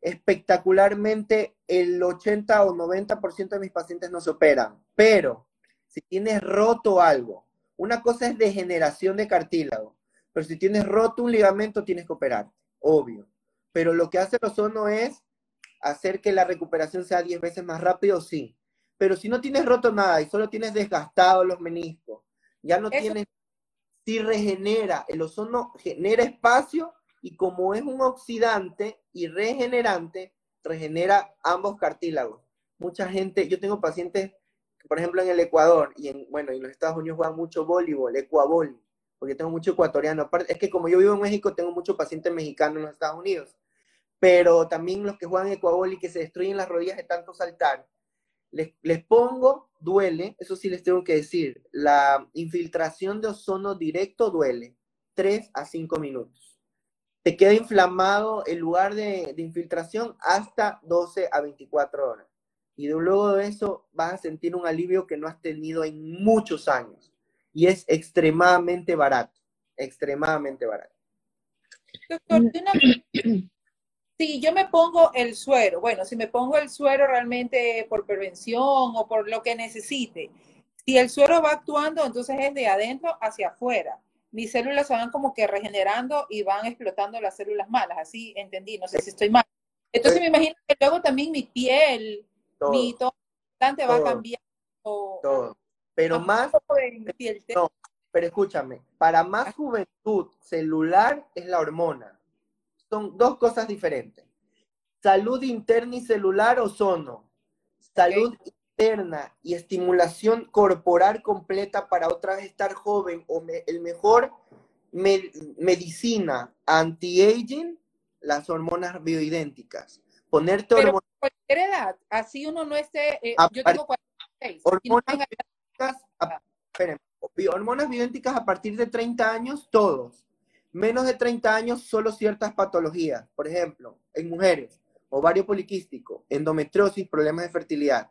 Espectacularmente, el 80 o 90% de mis pacientes no se operan, pero si tienes roto algo, una cosa es degeneración de cartílago, pero si tienes roto un ligamento tienes que operarte, obvio. Pero lo que hace el ozono es hacer que la recuperación sea 10 veces más rápido, sí. Pero si no tienes roto nada y solo tienes desgastados los meniscos, ya no tienes sí regenera. El ozono genera espacio y como es un oxidante y regenerante, regenera ambos cartílagos. Mucha gente, yo tengo pacientes, por ejemplo, en el Ecuador y en, bueno, en los Estados Unidos juegan mucho voleibol, ecuavol, porque tengo mucho ecuatoriano. Aparte, es que como yo vivo en México, tengo muchos pacientes mexicanos en los Estados Unidos, pero también los que juegan ecuavol y que se destruyen las rodillas de tanto saltar. Les pongo, duele, eso sí les tengo que decir, la infiltración de ozono directo duele, 3 a 5 minutos. Te queda inflamado el lugar de infiltración hasta 12 a 24 horas. Y luego de eso vas a sentir un alivio que no has tenido en muchos años. Y es extremadamente barato, extremadamente barato. Doctor, si yo me pongo el suero, bueno, si me pongo el suero realmente por prevención o por lo que necesite, si el suero va actuando, entonces es de adentro hacia afuera. Mis células se van como que regenerando y van explotando las células malas, así entendí, no sé si estoy mal. Entonces sí, me imagino que luego también mi piel, todo, mi todo, bastante todo, va cambiando. Todo, pero más... No, pero escúchame, para más juventud celular es la hormona. Son dos cosas diferentes. Salud interna y celular, ozono. Salud interna y estimulación corporal completa para otra vez estar joven o el mejor medicina anti-aging, las hormonas bioidénticas. Ponerte hormonas... Pero cualquier edad, así uno no esté... yo tengo 46. Hormonas bioidénticas a partir de 30 años, todos. Menos de 30 años, solo ciertas patologías. Por ejemplo, en mujeres, ovario poliquístico, endometriosis, problemas de fertilidad.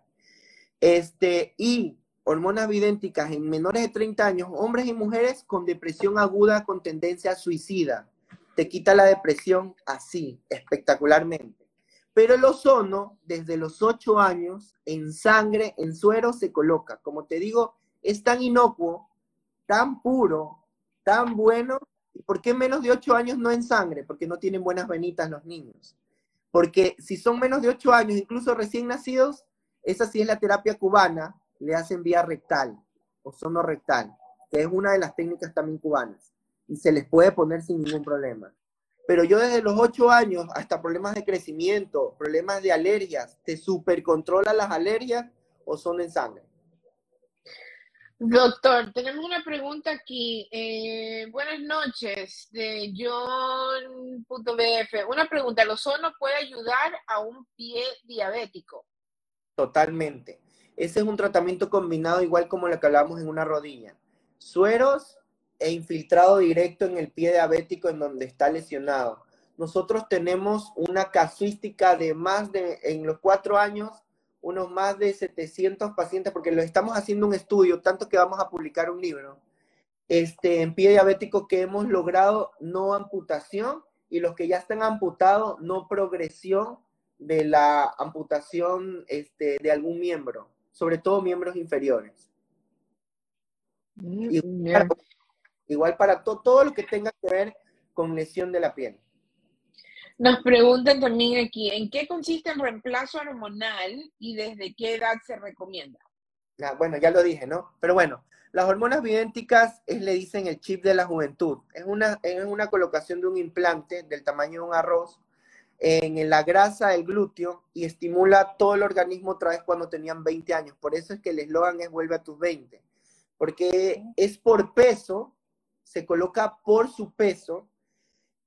Y hormonas bioidénticas en menores de 30 años, hombres y mujeres con depresión aguda con tendencia a suicida. Te quita la depresión así, espectacularmente. Pero el ozono, desde los 8 años, en sangre, en suero, se coloca. Como te digo, es tan inocuo, tan puro, tan bueno. ¿Por qué menos de 8 años no en sangre? Porque no tienen buenas venitas los niños. Porque si son menos de 8 años, incluso recién nacidos, esa sí es la terapia cubana, le hacen vía rectal, ozono rectal, que es una de las técnicas también cubanas. Y se les puede poner sin ningún problema. Pero yo desde los 8 años, hasta problemas de crecimiento, problemas de alergias, te supercontrola las alergias, ozono en sangre. Doctor, tenemos una pregunta aquí. Buenas noches, de John.bf. Una pregunta, ¿el ozono puede ayudar a un pie diabético? Totalmente. Ese es un tratamiento combinado igual como lo que hablábamos en una rodilla. Sueros e infiltrado directo en el pie diabético en donde está lesionado. Nosotros tenemos una casuística de más de, en los 4 años, unos más de 700 pacientes, porque lo estamos haciendo un estudio, tanto que vamos a publicar un libro, en pie diabético que hemos logrado no amputación, y los que ya están amputados, no progresión de la amputación de algún miembro, sobre todo miembros inferiores. Igual para todo lo que tenga que ver con lesión de la piel. Nos preguntan también aquí, ¿en qué consiste el reemplazo hormonal y desde qué edad se recomienda? Bueno, ya lo dije, ¿no? Pero bueno, las hormonas bioidénticas le dicen el chip de la juventud. Es una colocación de un implante del tamaño de un arroz en la grasa del glúteo y estimula todo el organismo otra vez cuando tenían 20 años. Por eso es que el eslogan es vuelve a tus 20. Porque es por peso, se coloca por su peso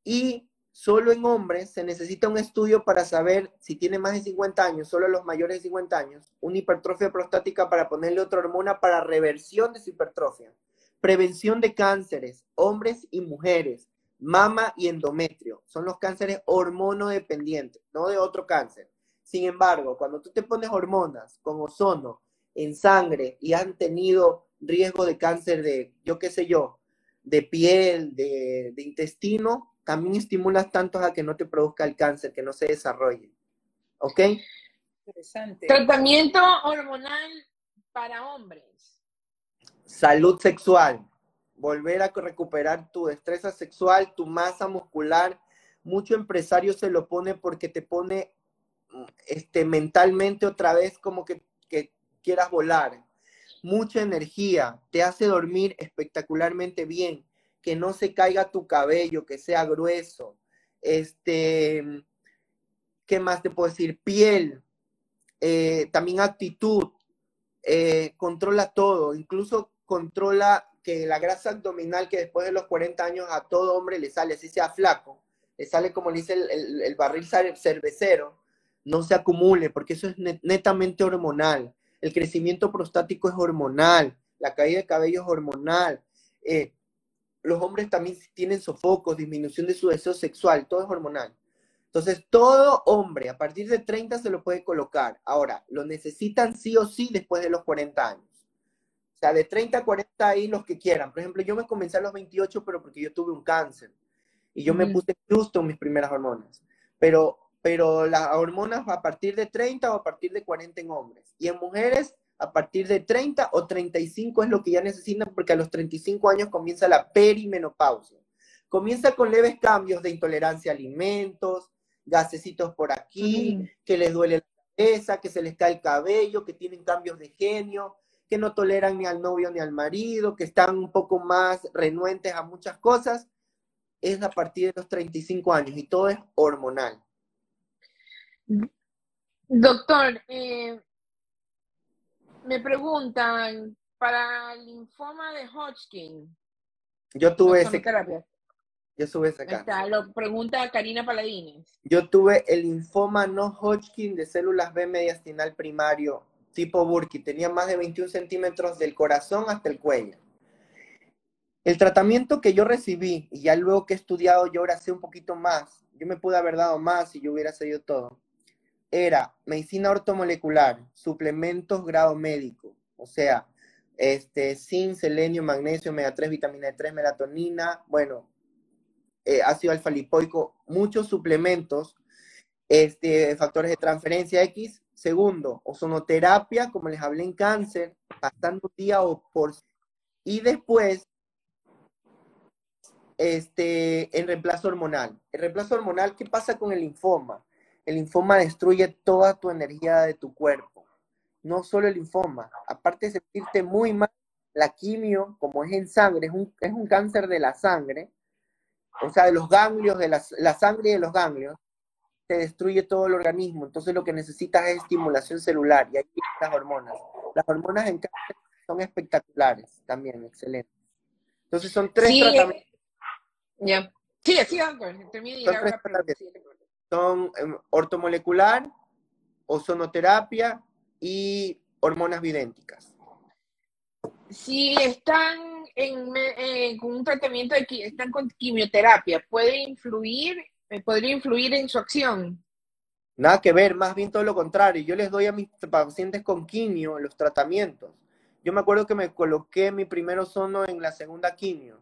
y... Solo en hombres se necesita un estudio para saber si tiene más de 50 años, solo los mayores de 50 años, una hipertrofia prostática para ponerle otra hormona para reversión de su hipertrofia, prevención de cánceres, hombres y mujeres, mama y endometrio. Son los cánceres hormonodependientes, no de otro cáncer. Sin embargo, cuando tú te pones hormonas con ozono en sangre y han tenido riesgo de cáncer de, de piel, de intestino, también estimulas tanto a que no te produzca el cáncer, que no se desarrolle. ¿Ok? Interesante. Tratamiento hormonal para hombres. Salud sexual. Volver a recuperar tu destreza sexual, tu masa muscular. Mucho empresario se lo pone porque te pone mentalmente otra vez como que quieras volar. Mucha energía. Te hace dormir espectacularmente bien. que no se caiga tu cabello, que sea grueso. ¿Qué más te puedo decir? Piel, también actitud, controla todo, incluso controla que la grasa abdominal que después de los 40 años a todo hombre le sale, así sea flaco, le sale como le dice el barril cervecero, no se acumule, porque eso es netamente hormonal. El crecimiento prostático es hormonal, la caída de cabello es hormonal, los hombres también tienen sofocos, disminución de su deseo sexual, todo es hormonal. Entonces, todo hombre a partir de 30 se lo puede colocar. Ahora, lo necesitan sí o sí después de los 40 años. O sea, de 30 a 40 ahí los que quieran. Por ejemplo, yo me comencé a los 28, pero porque yo tuve un cáncer. Y yo me puse justo mis primeras hormonas. Pero las hormonas a partir de 30 o a partir de 40 en hombres. Y en mujeres, a partir de 30 o 35 es lo que ya necesitan, porque a los 35 años comienza la perimenopausia. Comienza con leves cambios de intolerancia a alimentos, gasecitos por aquí, que les duele la cabeza, que se les cae el cabello, que tienen cambios de genio, que no toleran ni al novio ni al marido, que están un poco más renuentes a muchas cosas, es a partir de los 35 años y todo es hormonal. Doctor, me preguntan, para el linfoma de Hodgkin, yo tuve ese terapia. Yo sube esa acá. Lo pregunta Karina Paladines. Yo tuve el linfoma no Hodgkin de células B mediastinal primario, tipo Burki. Tenía más de 21 centímetros del corazón hasta el cuello. El tratamiento que yo recibí, y ya luego que he estudiado, yo ahora sé un poquito más. Yo me pude haber dado más si yo hubiera seguido todo. Era medicina ortomolecular, suplementos grado médico. O sea, zinc, selenio, magnesio, omega 3, vitamina D3, melatonina, bueno, ácido alfa lipoico, muchos suplementos, factores de transferencia X. Segundo, ozonoterapia, como les hablé en cáncer, pasando un día o por... Y después, en reemplazo hormonal. El reemplazo hormonal, ¿qué pasa con el linfoma? El linfoma destruye toda tu energía de tu cuerpo. No solo el linfoma. Aparte de sentirte muy mal, la quimio, como es en sangre, es un cáncer de la sangre, o sea, de los ganglios, de la sangre y de los ganglios, se destruye todo el organismo. Entonces lo que necesitas es estimulación celular, y ahí las hormonas. Las hormonas en cáncer son espectaculares también, excelentes. Entonces son tres tratamientos. Ya. Sí, son ortomolecular, ozonoterapia y hormonas bioidénticas. Si están con un tratamiento están con quimioterapia, ¿podría influir en su acción? Nada que ver, más bien todo lo contrario. Yo les doy a mis pacientes con quimio los tratamientos. Yo me acuerdo que me coloqué mi primer ozono en la segunda quimio,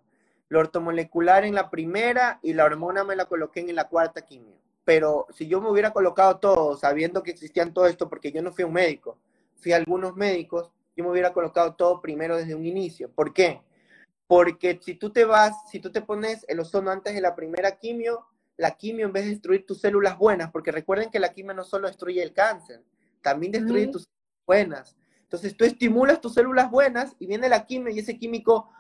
lo ortomolecular en la primera y la hormona me la coloqué en la cuarta quimio. Pero si yo me hubiera colocado todo, sabiendo que existían todo esto, porque yo no fui un médico, fui a algunos médicos, yo me hubiera colocado todo primero desde un inicio. ¿Por qué? Porque si tú te pones el ozono antes de la primera quimio, la quimio en vez de destruir tus células buenas, porque recuerden que la quimio no solo destruye el cáncer, también destruye tus células buenas. Entonces tú estimulas tus células buenas y viene la quimio y ese químico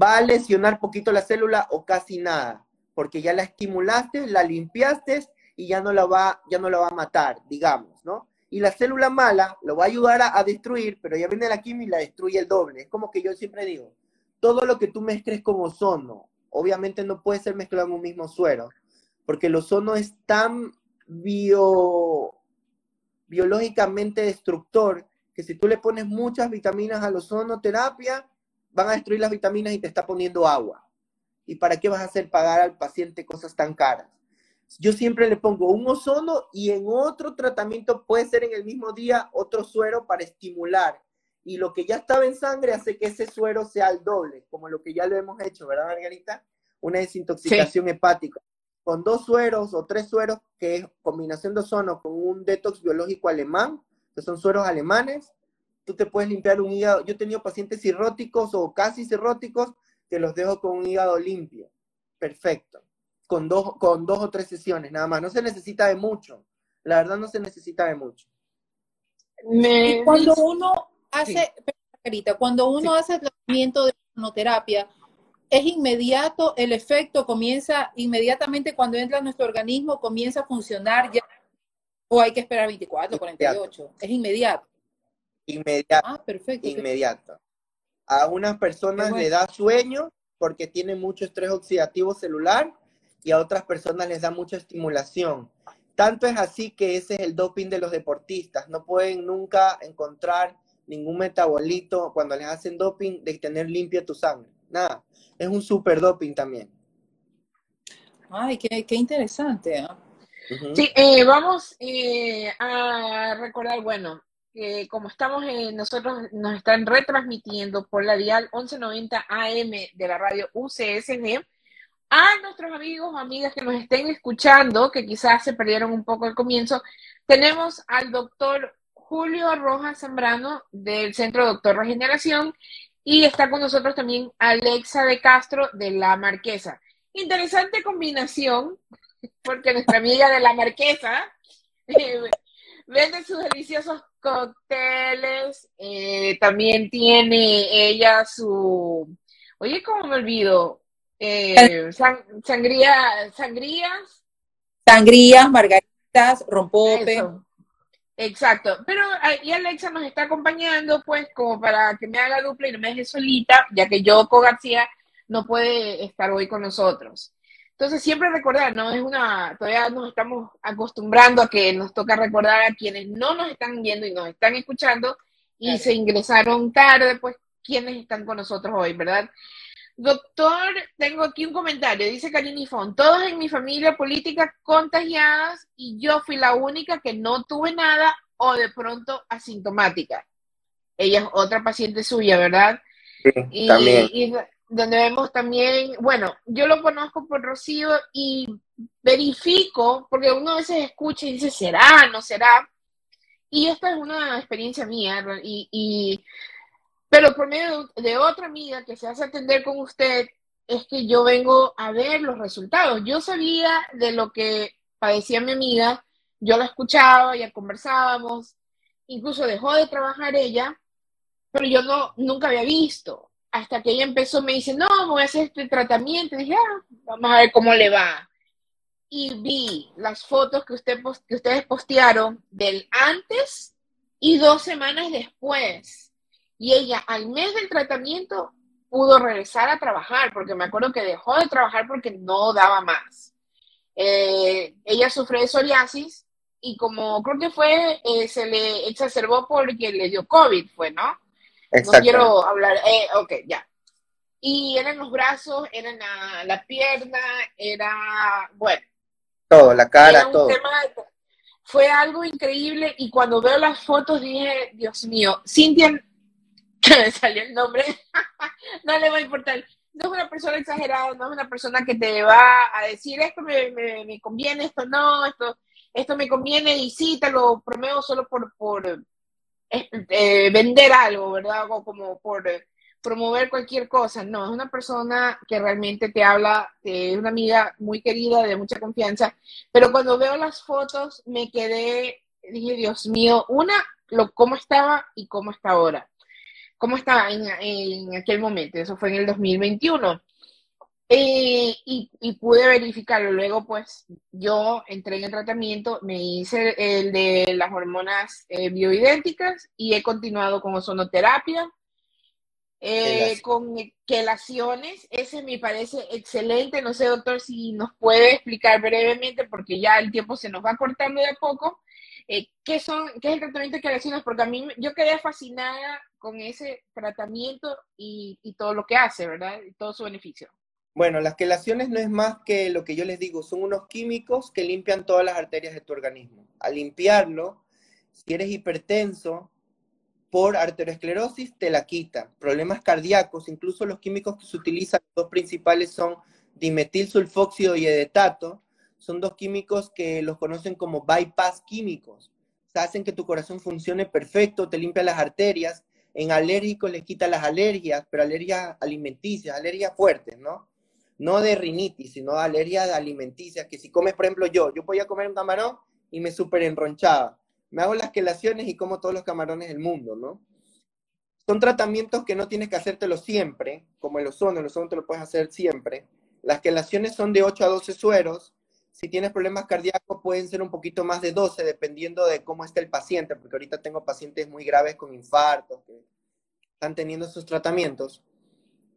va a lesionar poquito la célula o casi nada, porque ya la estimulaste, la limpiaste y ya no la va a matar, digamos, ¿no? Y la célula mala lo va a ayudar a destruir, pero ya viene la quimio y la destruye el doble. Es como que yo siempre digo, todo lo que tú mezcles con ozono, obviamente no puede ser mezclado en un mismo suero, porque el ozono es tan biológicamente destructor, que si tú le pones muchas vitaminas a la ozonoterapia, van a destruir las vitaminas y te está poniendo agua. ¿Y para qué vas a hacer pagar al paciente cosas tan caras? Yo siempre le pongo un ozono y en otro tratamiento, puede ser en el mismo día, otro suero para estimular. Y lo que ya estaba en sangre hace que ese suero sea el doble, como lo que ya lo hemos hecho, ¿verdad, Margarita? Una desintoxicación hepática. Con 2 sueros o 3 sueros, que es combinación de ozono con un detox biológico alemán, que son sueros alemanes, tú te puedes limpiar un hígado. Yo he tenido pacientes cirróticos o casi cirróticos que los dejo con un hígado limpio. Perfecto. Con dos o tres sesiones, nada más. No se necesita de mucho. La verdad no se necesita de mucho. Y cuando uno hace tratamiento de hormonoterapia, es inmediato, el efecto comienza inmediatamente cuando entra en nuestro organismo, comienza a funcionar ya, o hay que esperar 24, 48, es inmediato. Inmediato. Ah, perfecto. Inmediato. A unas personas le da sueño porque tienen mucho estrés oxidativo celular y a otras personas les da mucha estimulación. Tanto es así que ese es el doping de los deportistas. No pueden nunca encontrar ningún metabolito cuando les hacen doping de tener limpia tu sangre. Nada. Es un super doping también. Ay, qué interesante. ¿Eh? Uh-huh. Sí, vamos a recordar, bueno, que como estamos, nosotros nos están retransmitiendo por la dial 1190 AM de la radio UCSG. A nuestros amigos o amigas que nos estén escuchando, que quizás se perdieron un poco al comienzo, tenemos al doctor Julio Rojas Zambrano del Centro Doctor Regeneración y está con nosotros también Alexa de Castro de La Marquesa. Interesante combinación, porque nuestra amiga de La Marquesa vende sus deliciosos cócteles, también tiene ella su... Oye, ¿cómo me olvido? Sangrías, margaritas, rompope. Eso. Exacto. Pero y Alexa nos está acompañando, pues, como para que me haga dupla y no me deje solita, ya que Yoko García no puede estar hoy con nosotros. Entonces, siempre recordar, ¿no? Es una, todavía nos estamos acostumbrando a que nos toca recordar a quienes no nos están viendo y nos están escuchando y claro, se ingresaron tarde, pues, quienes están con nosotros hoy, ¿verdad? Doctor, tengo aquí un comentario, dice Karina Ifón, todos en mi familia política contagiadas y yo fui la única que no tuve nada o de pronto asintomática. Ella es otra paciente suya, ¿verdad? Sí, y, también. Y donde vemos también, bueno, yo lo conozco por Rocío y verifico, porque uno a veces escucha y dice, ¿será? ¿No será? Y esta es una experiencia mía y pero por medio de otra amiga que se hace atender con usted, es que yo vengo a ver los resultados. Yo sabía de lo que padecía mi amiga, yo la escuchaba, ya conversábamos, incluso dejó de trabajar ella, pero yo nunca había visto. Hasta que ella empezó, me dice, no, me voy a hacer este tratamiento. Y dije, vamos a ver cómo le va. Y vi las fotos que ustedes postearon del antes y 2 semanas después. Y ella, al mes del tratamiento, pudo regresar a trabajar, porque me acuerdo que dejó de trabajar porque no daba más. Ella sufre de psoriasis, y como creo que fue, se le exacerbó porque le dio COVID, fue, ¿no? Exacto. No quiero hablar, ok, ya. Y eran los brazos, eran la pierna, era, bueno. Todo, la cara, todo. Fue algo increíble, y cuando veo las fotos dije, Dios mío, Cindy... me salió el nombre, no le va a importar, no es una persona exagerada, no es una persona que te va a decir esto me conviene, esto no, esto me conviene y sí, te lo promuevo solo por vender algo, ¿verdad? O como por promover cualquier cosa, no, es una persona que realmente te habla, es una amiga muy querida, de mucha confianza, pero cuando veo las fotos me quedé, dije, Dios mío, cómo estaba y cómo está ahora. ¿Cómo estaba en aquel momento? Eso fue en el 2021. Y pude verificarlo. Luego, pues, yo entré en el tratamiento, me hice el de las hormonas bioidénticas y he continuado con ozonoterapia, con quelaciones. Ese me parece excelente. No sé, doctor, si nos puede explicar brevemente, porque ya el tiempo se nos va cortando de a poco. ¿Qué es el tratamiento de quelaciones? Porque yo quedé fascinada con ese tratamiento y todo lo que hace, ¿verdad? Y todo su beneficio. Bueno, las quelaciones no es más que lo que yo les digo, son unos químicos que limpian todas las arterias de tu organismo. Al limpiarlo, si eres hipertenso, por arteriosclerosis te la quita. Problemas cardíacos, incluso los químicos que se utilizan, los dos principales son dimetilsulfóxido y edetato, son dos químicos que los conocen como bypass químicos. O sea, hacen que tu corazón funcione perfecto, te limpia las arterias. En alérgicos les quita las alergias, pero alergias alimenticias, alergias fuertes, ¿no? No de rinitis, sino alergias alimenticias, que si comes, por ejemplo, yo podía comer un camarón y me súper enronchaba. Me hago las quelaciones y como todos los camarones del mundo, ¿no? Son tratamientos que no tienes que hacértelo siempre, como el ozono te lo puedes hacer siempre. Las quelaciones son de 8 a 12 sueros. Si tienes problemas cardíacos pueden ser un poquito más de 12, dependiendo de cómo esté el paciente, porque ahorita tengo pacientes muy graves con infartos, que están teniendo esos tratamientos.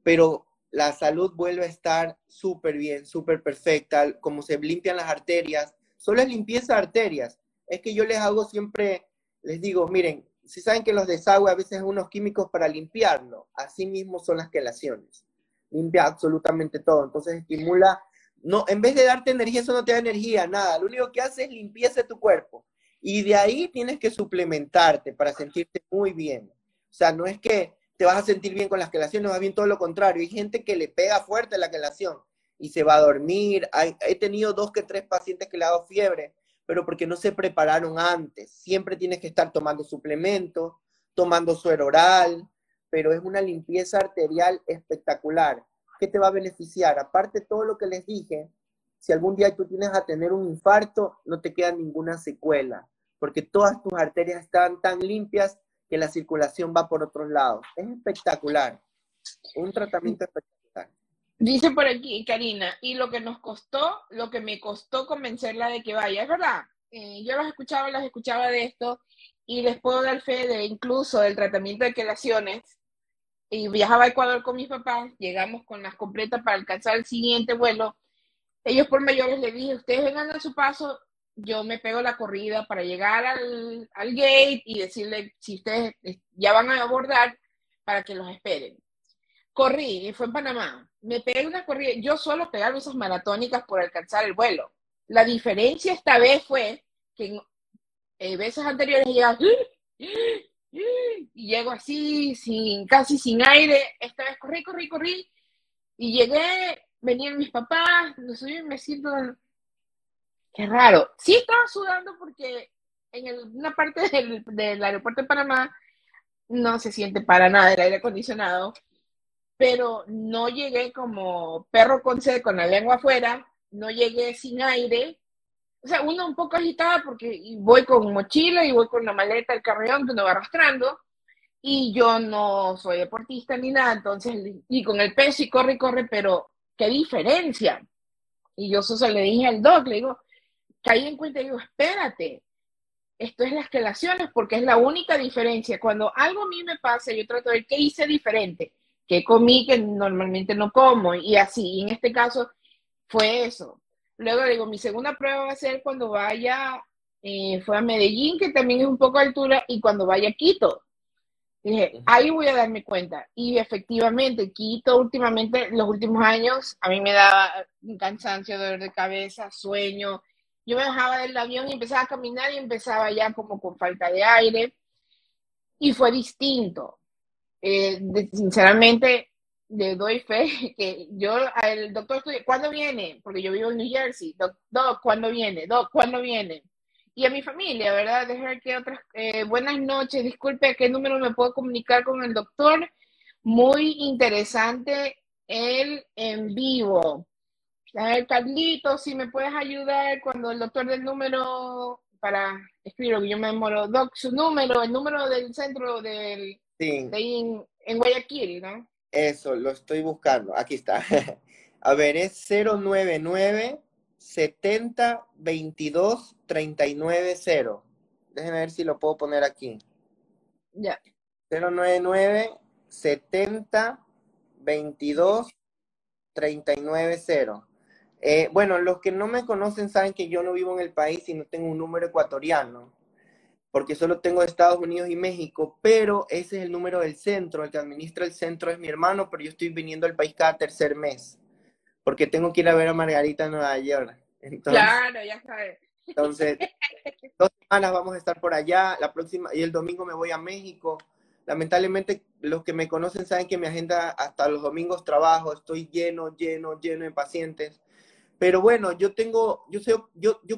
Pero la salud vuelve a estar súper bien, súper perfecta, como se limpian las arterias. Solo es limpieza de arterias. Es que yo les hago siempre, les digo, miren, si saben que los desagües a veces son unos químicos para limpiarlo, así mismo son las quelaciones. Limpia absolutamente todo, entonces estimula... No, en vez de darte energía, eso no te da energía, nada. Lo único que hace es limpieza de tu cuerpo. Y de ahí tienes que suplementarte para sentirte muy bien. O sea, no es que te vas a sentir bien con las quelaciones, más bien todo lo contrario. Hay gente que le pega fuerte la quelación y se va a dormir. He tenido 2 que 3 pacientes que le han dado fiebre, pero porque no se prepararon antes. Siempre tienes que estar tomando suplementos, tomando suero oral, pero es una limpieza arterial espectacular. ¿Qué te va a beneficiar? Aparte de todo lo que les dije, si algún día tú tienes a tener un infarto, no te queda ninguna secuela, porque todas tus arterias están tan limpias que la circulación va por otros lados. Es espectacular, un tratamiento espectacular. Dice por aquí, Karina, y lo que me costó convencerla de que vaya, es verdad, yo las escuchaba de esto, y les puedo dar fe de incluso del tratamiento de quelaciones. Y viajaba a Ecuador con mis papás, llegamos con las completas para alcanzar el siguiente vuelo. Ellos por mayores les dije, ustedes vengan a su paso, yo me pego la corrida para llegar al gate y decirle si ustedes ya van a abordar para que los esperen. Corrí, y fue en Panamá, me pegué una corrida, yo suelo pegarme esas maratónicas por alcanzar el vuelo. La diferencia esta vez fue que en, veces anteriores llegaba... Y llego así, casi sin aire. Esta vez corrí. Y llegué, venían mis papás, me subí y me siento... Qué raro. Sí estaba sudando porque en una parte del aeropuerto de Panamá no se siente para nada el aire acondicionado. Pero no llegué como perro con sed, con la lengua afuera. No llegué sin aire. O sea, uno un poco agitada porque voy con mochila y voy con la maleta, el carrión que uno va arrastrando, y yo no soy deportista ni nada, entonces, y con el peso y corre, pero qué diferencia. Y yo eso le dije al doc, le digo, caí en cuenta y digo, espérate, esto es las quelaciones porque es la única diferencia. Cuando algo a mí me pasa, yo trato de ver qué hice diferente, qué comí que normalmente no como, y así, y en este caso fue eso. Luego digo, mi segunda prueba va a ser cuando vaya, fue a Medellín, que también es un poco de altura, y cuando vaya a Quito. Dije, ahí voy a darme cuenta. Y efectivamente, Quito últimamente, los últimos años, a mí me daba un cansancio, dolor de cabeza, sueño. Yo me bajaba del avión y empezaba a caminar y empezaba ya como con falta de aire. Y fue distinto. Sinceramente... Le doy fe que yo al doctor estoy, ¿cuándo viene? Porque yo vivo en New Jersey. Doc, ¿cuándo viene? Doc, ¿cuándo viene? Y a mi familia, ¿verdad? Dejar que otras... buenas noches, disculpe, ¿a qué número me puedo comunicar con el doctor? Muy interesante el en vivo. A ver, Carlitos, si me puedes ayudar cuando el doctor del número... Para escribirlo, que yo me demoro. Doc, su número, el número del centro del... Sí. En Guayaquil, ¿no? Eso, lo estoy buscando. Aquí está. A ver, es 099-70-22-390. Déjenme ver si lo puedo poner aquí. Ya. 099-70-22-390. Bueno, los que no me conocen saben que yo no vivo en el país y no tengo un número ecuatoriano, porque solo tengo Estados Unidos y México, pero ese es el número del centro, el que administra el centro es mi hermano, pero yo estoy viniendo al país cada tercer mes, porque tengo que ir a ver a Margarita en Nueva York. Entonces, claro, ya sabes. Entonces, 2 semanas vamos a estar por allá, la próxima, y el domingo me voy a México. Lamentablemente, los que me conocen saben que mi agenda hasta los domingos trabajo, estoy lleno de pacientes. Pero bueno, yo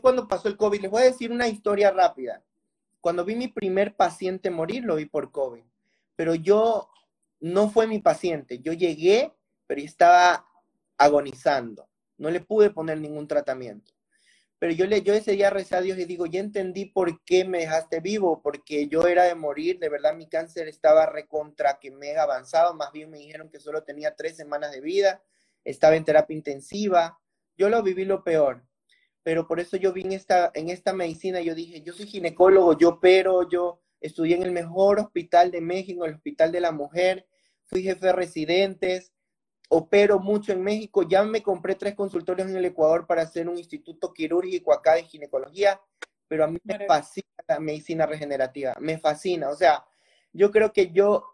cuando pasó el COVID, les voy a decir una historia rápida. Cuando vi mi primer paciente morir, lo vi por COVID. Pero yo, no fue mi paciente. Yo llegué, pero estaba agonizando. No le pude poner ningún tratamiento. Pero yo ese día recé a Dios y digo, ya entendí por qué me dejaste vivo, porque yo era de morir, de verdad mi cáncer estaba recontra que mega avanzado, más bien me dijeron que solo tenía 3 semanas de vida, estaba en terapia intensiva, yo lo viví lo peor, pero por eso yo vine en esta medicina, yo dije, yo soy ginecólogo, yo opero, yo estudié en el mejor hospital de México, el Hospital de la Mujer, fui jefe de residentes, opero mucho en México, ya me compré 3 consultorios en el Ecuador para hacer un instituto quirúrgico acá de ginecología, pero a mí me fascina la medicina regenerativa, me fascina, o sea, yo creo que yo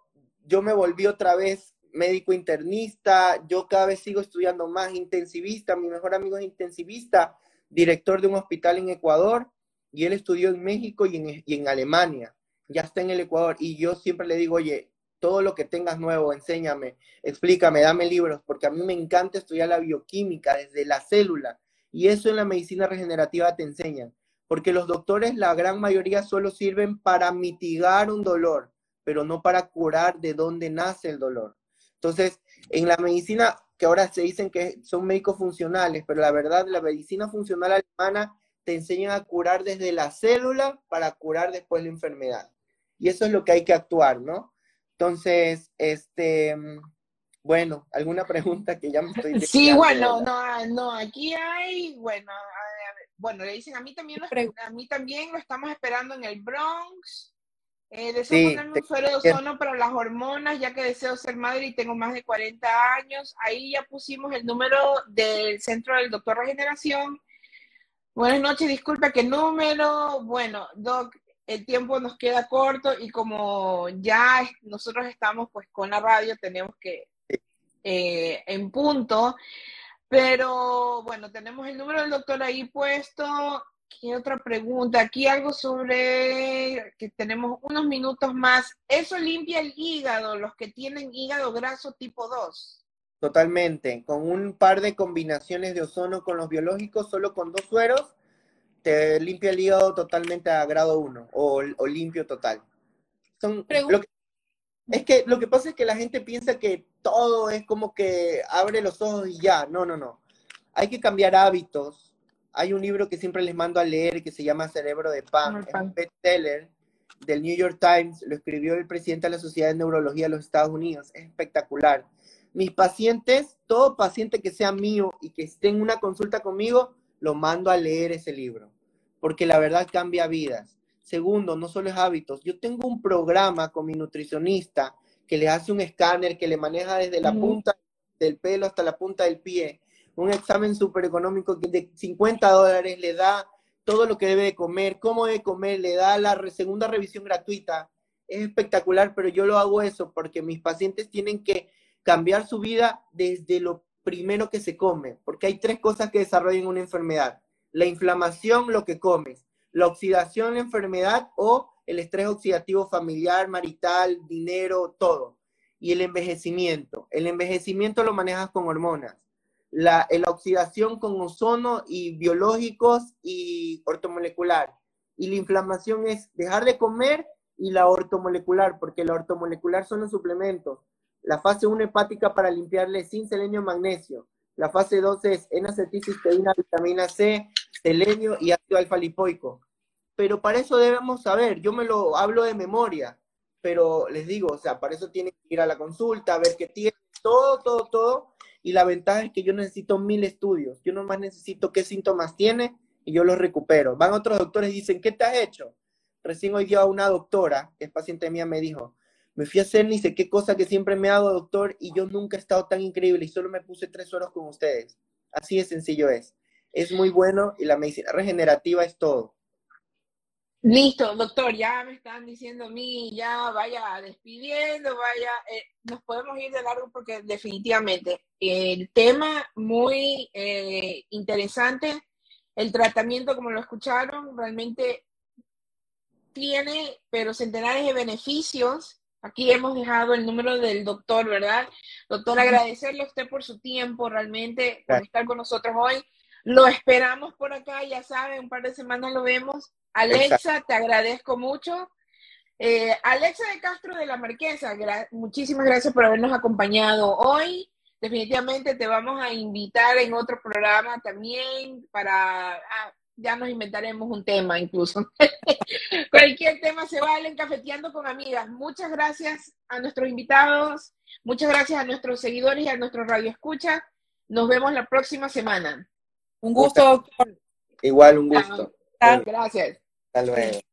me volví otra vez médico internista, yo cada vez sigo estudiando más, intensivista, mi mejor amigo es intensivista, director de un hospital en Ecuador, y él estudió en México y en Alemania, ya está en el Ecuador, y yo siempre le digo, oye, todo lo que tengas nuevo, enséñame, explícame, dame libros, porque a mí me encanta estudiar la bioquímica desde la célula, y eso en la medicina regenerativa te enseñan, porque los doctores, la gran mayoría, solo sirven para mitigar un dolor, pero no para curar de dónde nace el dolor. Entonces, en la medicina, que ahora se dicen que son médicos funcionales, pero la verdad, la medicina funcional alemana te enseñan a curar desde la célula para curar después la enfermedad, y eso es lo que hay que actuar, ¿no? Entonces, bueno, ¿alguna pregunta que ya me estoy diciendo? Sí, bueno, no, aquí hay, bueno, bueno, le dicen, a mí también lo estamos esperando en el Bronx. Deseo ponerme un suero de ozono para las hormonas, ya que deseo ser madre y tengo más de 40 años. Ahí ya pusimos el número del centro del Doctor Regeneración. Buenas noches, disculpa, ¿qué número? Bueno, Doc, el tiempo nos queda corto y como ya nosotros estamos pues con la radio, tenemos que en punto, pero bueno, tenemos el número del doctor ahí puesto. ¿Qué otra pregunta? Aquí algo sobre que tenemos unos minutos más. ¿Eso limpia el hígado, los que tienen hígado graso tipo 2? Totalmente, con un par de combinaciones de ozono con los biológicos, solo con 2 sueros, te limpia el hígado totalmente a grado 1 o limpio total. Lo que pasa es que la gente piensa que todo es como que abre los ojos y ya. No, no, no. Hay que cambiar hábitos. Hay un libro que siempre les mando a leer que se llama Cerebro de Pan. Es un bestseller del New York Times. Lo escribió el presidente de la Sociedad de Neurología de los Estados Unidos. Es espectacular. Mis pacientes, todo paciente que sea mío y que esté en una consulta conmigo, lo mando a leer ese libro, porque la verdad cambia vidas. Segundo, no solo es hábitos. Yo tengo un programa con mi nutricionista que le hace un escáner, que le maneja desde la punta del pelo hasta la punta del pie. Un examen súper económico que de $50 le da todo lo que debe de comer, cómo debe comer, le da la segunda revisión gratuita. Es espectacular, pero yo lo hago eso porque mis pacientes tienen que cambiar su vida desde lo primero que se come, porque hay 3 cosas que desarrollan una enfermedad. La inflamación, lo que comes. La oxidación, la enfermedad o el estrés oxidativo familiar, marital, dinero, todo. Y el envejecimiento. El envejecimiento lo manejas con hormonas. La oxidación con ozono y biológicos y ortomolecular. Y la inflamación es dejar de comer y la ortomolecular, porque la ortomolecular son los suplementos. La fase 1 hepática para limpiarle zinc, selenio, magnesio. La fase 2 es N-acetilcisteína, vitamina C, selenio y ácido alfa lipoico. Pero para eso debemos saber, yo me lo hablo de memoria, pero les digo, o sea, para eso tienen que ir a la consulta, a ver qué tiene, todo. Y la ventaja es que yo necesito 1000 estudios. Yo nomás necesito qué síntomas tiene y yo los recupero. Van otros doctores y dicen, ¿qué te has hecho? Recién hoy día una doctora, que es paciente mía, me dijo, me fui a hacer ni sé qué cosa que siempre me hago, doctor, y yo nunca he estado tan increíble y solo me puse 3 horas con ustedes. Así de sencillo es. Es muy bueno y la medicina regenerativa es todo. Listo, doctor, ya me están diciendo a mí, ya vaya despidiendo, nos podemos ir de largo porque definitivamente el tema muy interesante, el tratamiento como lo escucharon, realmente tiene, pero centenares de beneficios. Aquí hemos dejado el número del doctor, ¿verdad? Doctor, agradecerle a usted por su tiempo, realmente, por estar con nosotros hoy. Lo esperamos por acá, ya saben, un par de semanas lo vemos. Alexa, te agradezco mucho. Alexa de Castro de La Marquesa, muchísimas gracias por habernos acompañado hoy. Definitivamente te vamos a invitar en otro programa también para ya nos inventaremos un tema incluso. Cualquier tema se vale en Cafeteando con Amigas. Muchas gracias a nuestros invitados, muchas gracias a nuestros seguidores y a nuestros radioescuchas. Nos vemos la próxima semana. Un gusto. Igual, un gusto. Gracias. Hasta luego.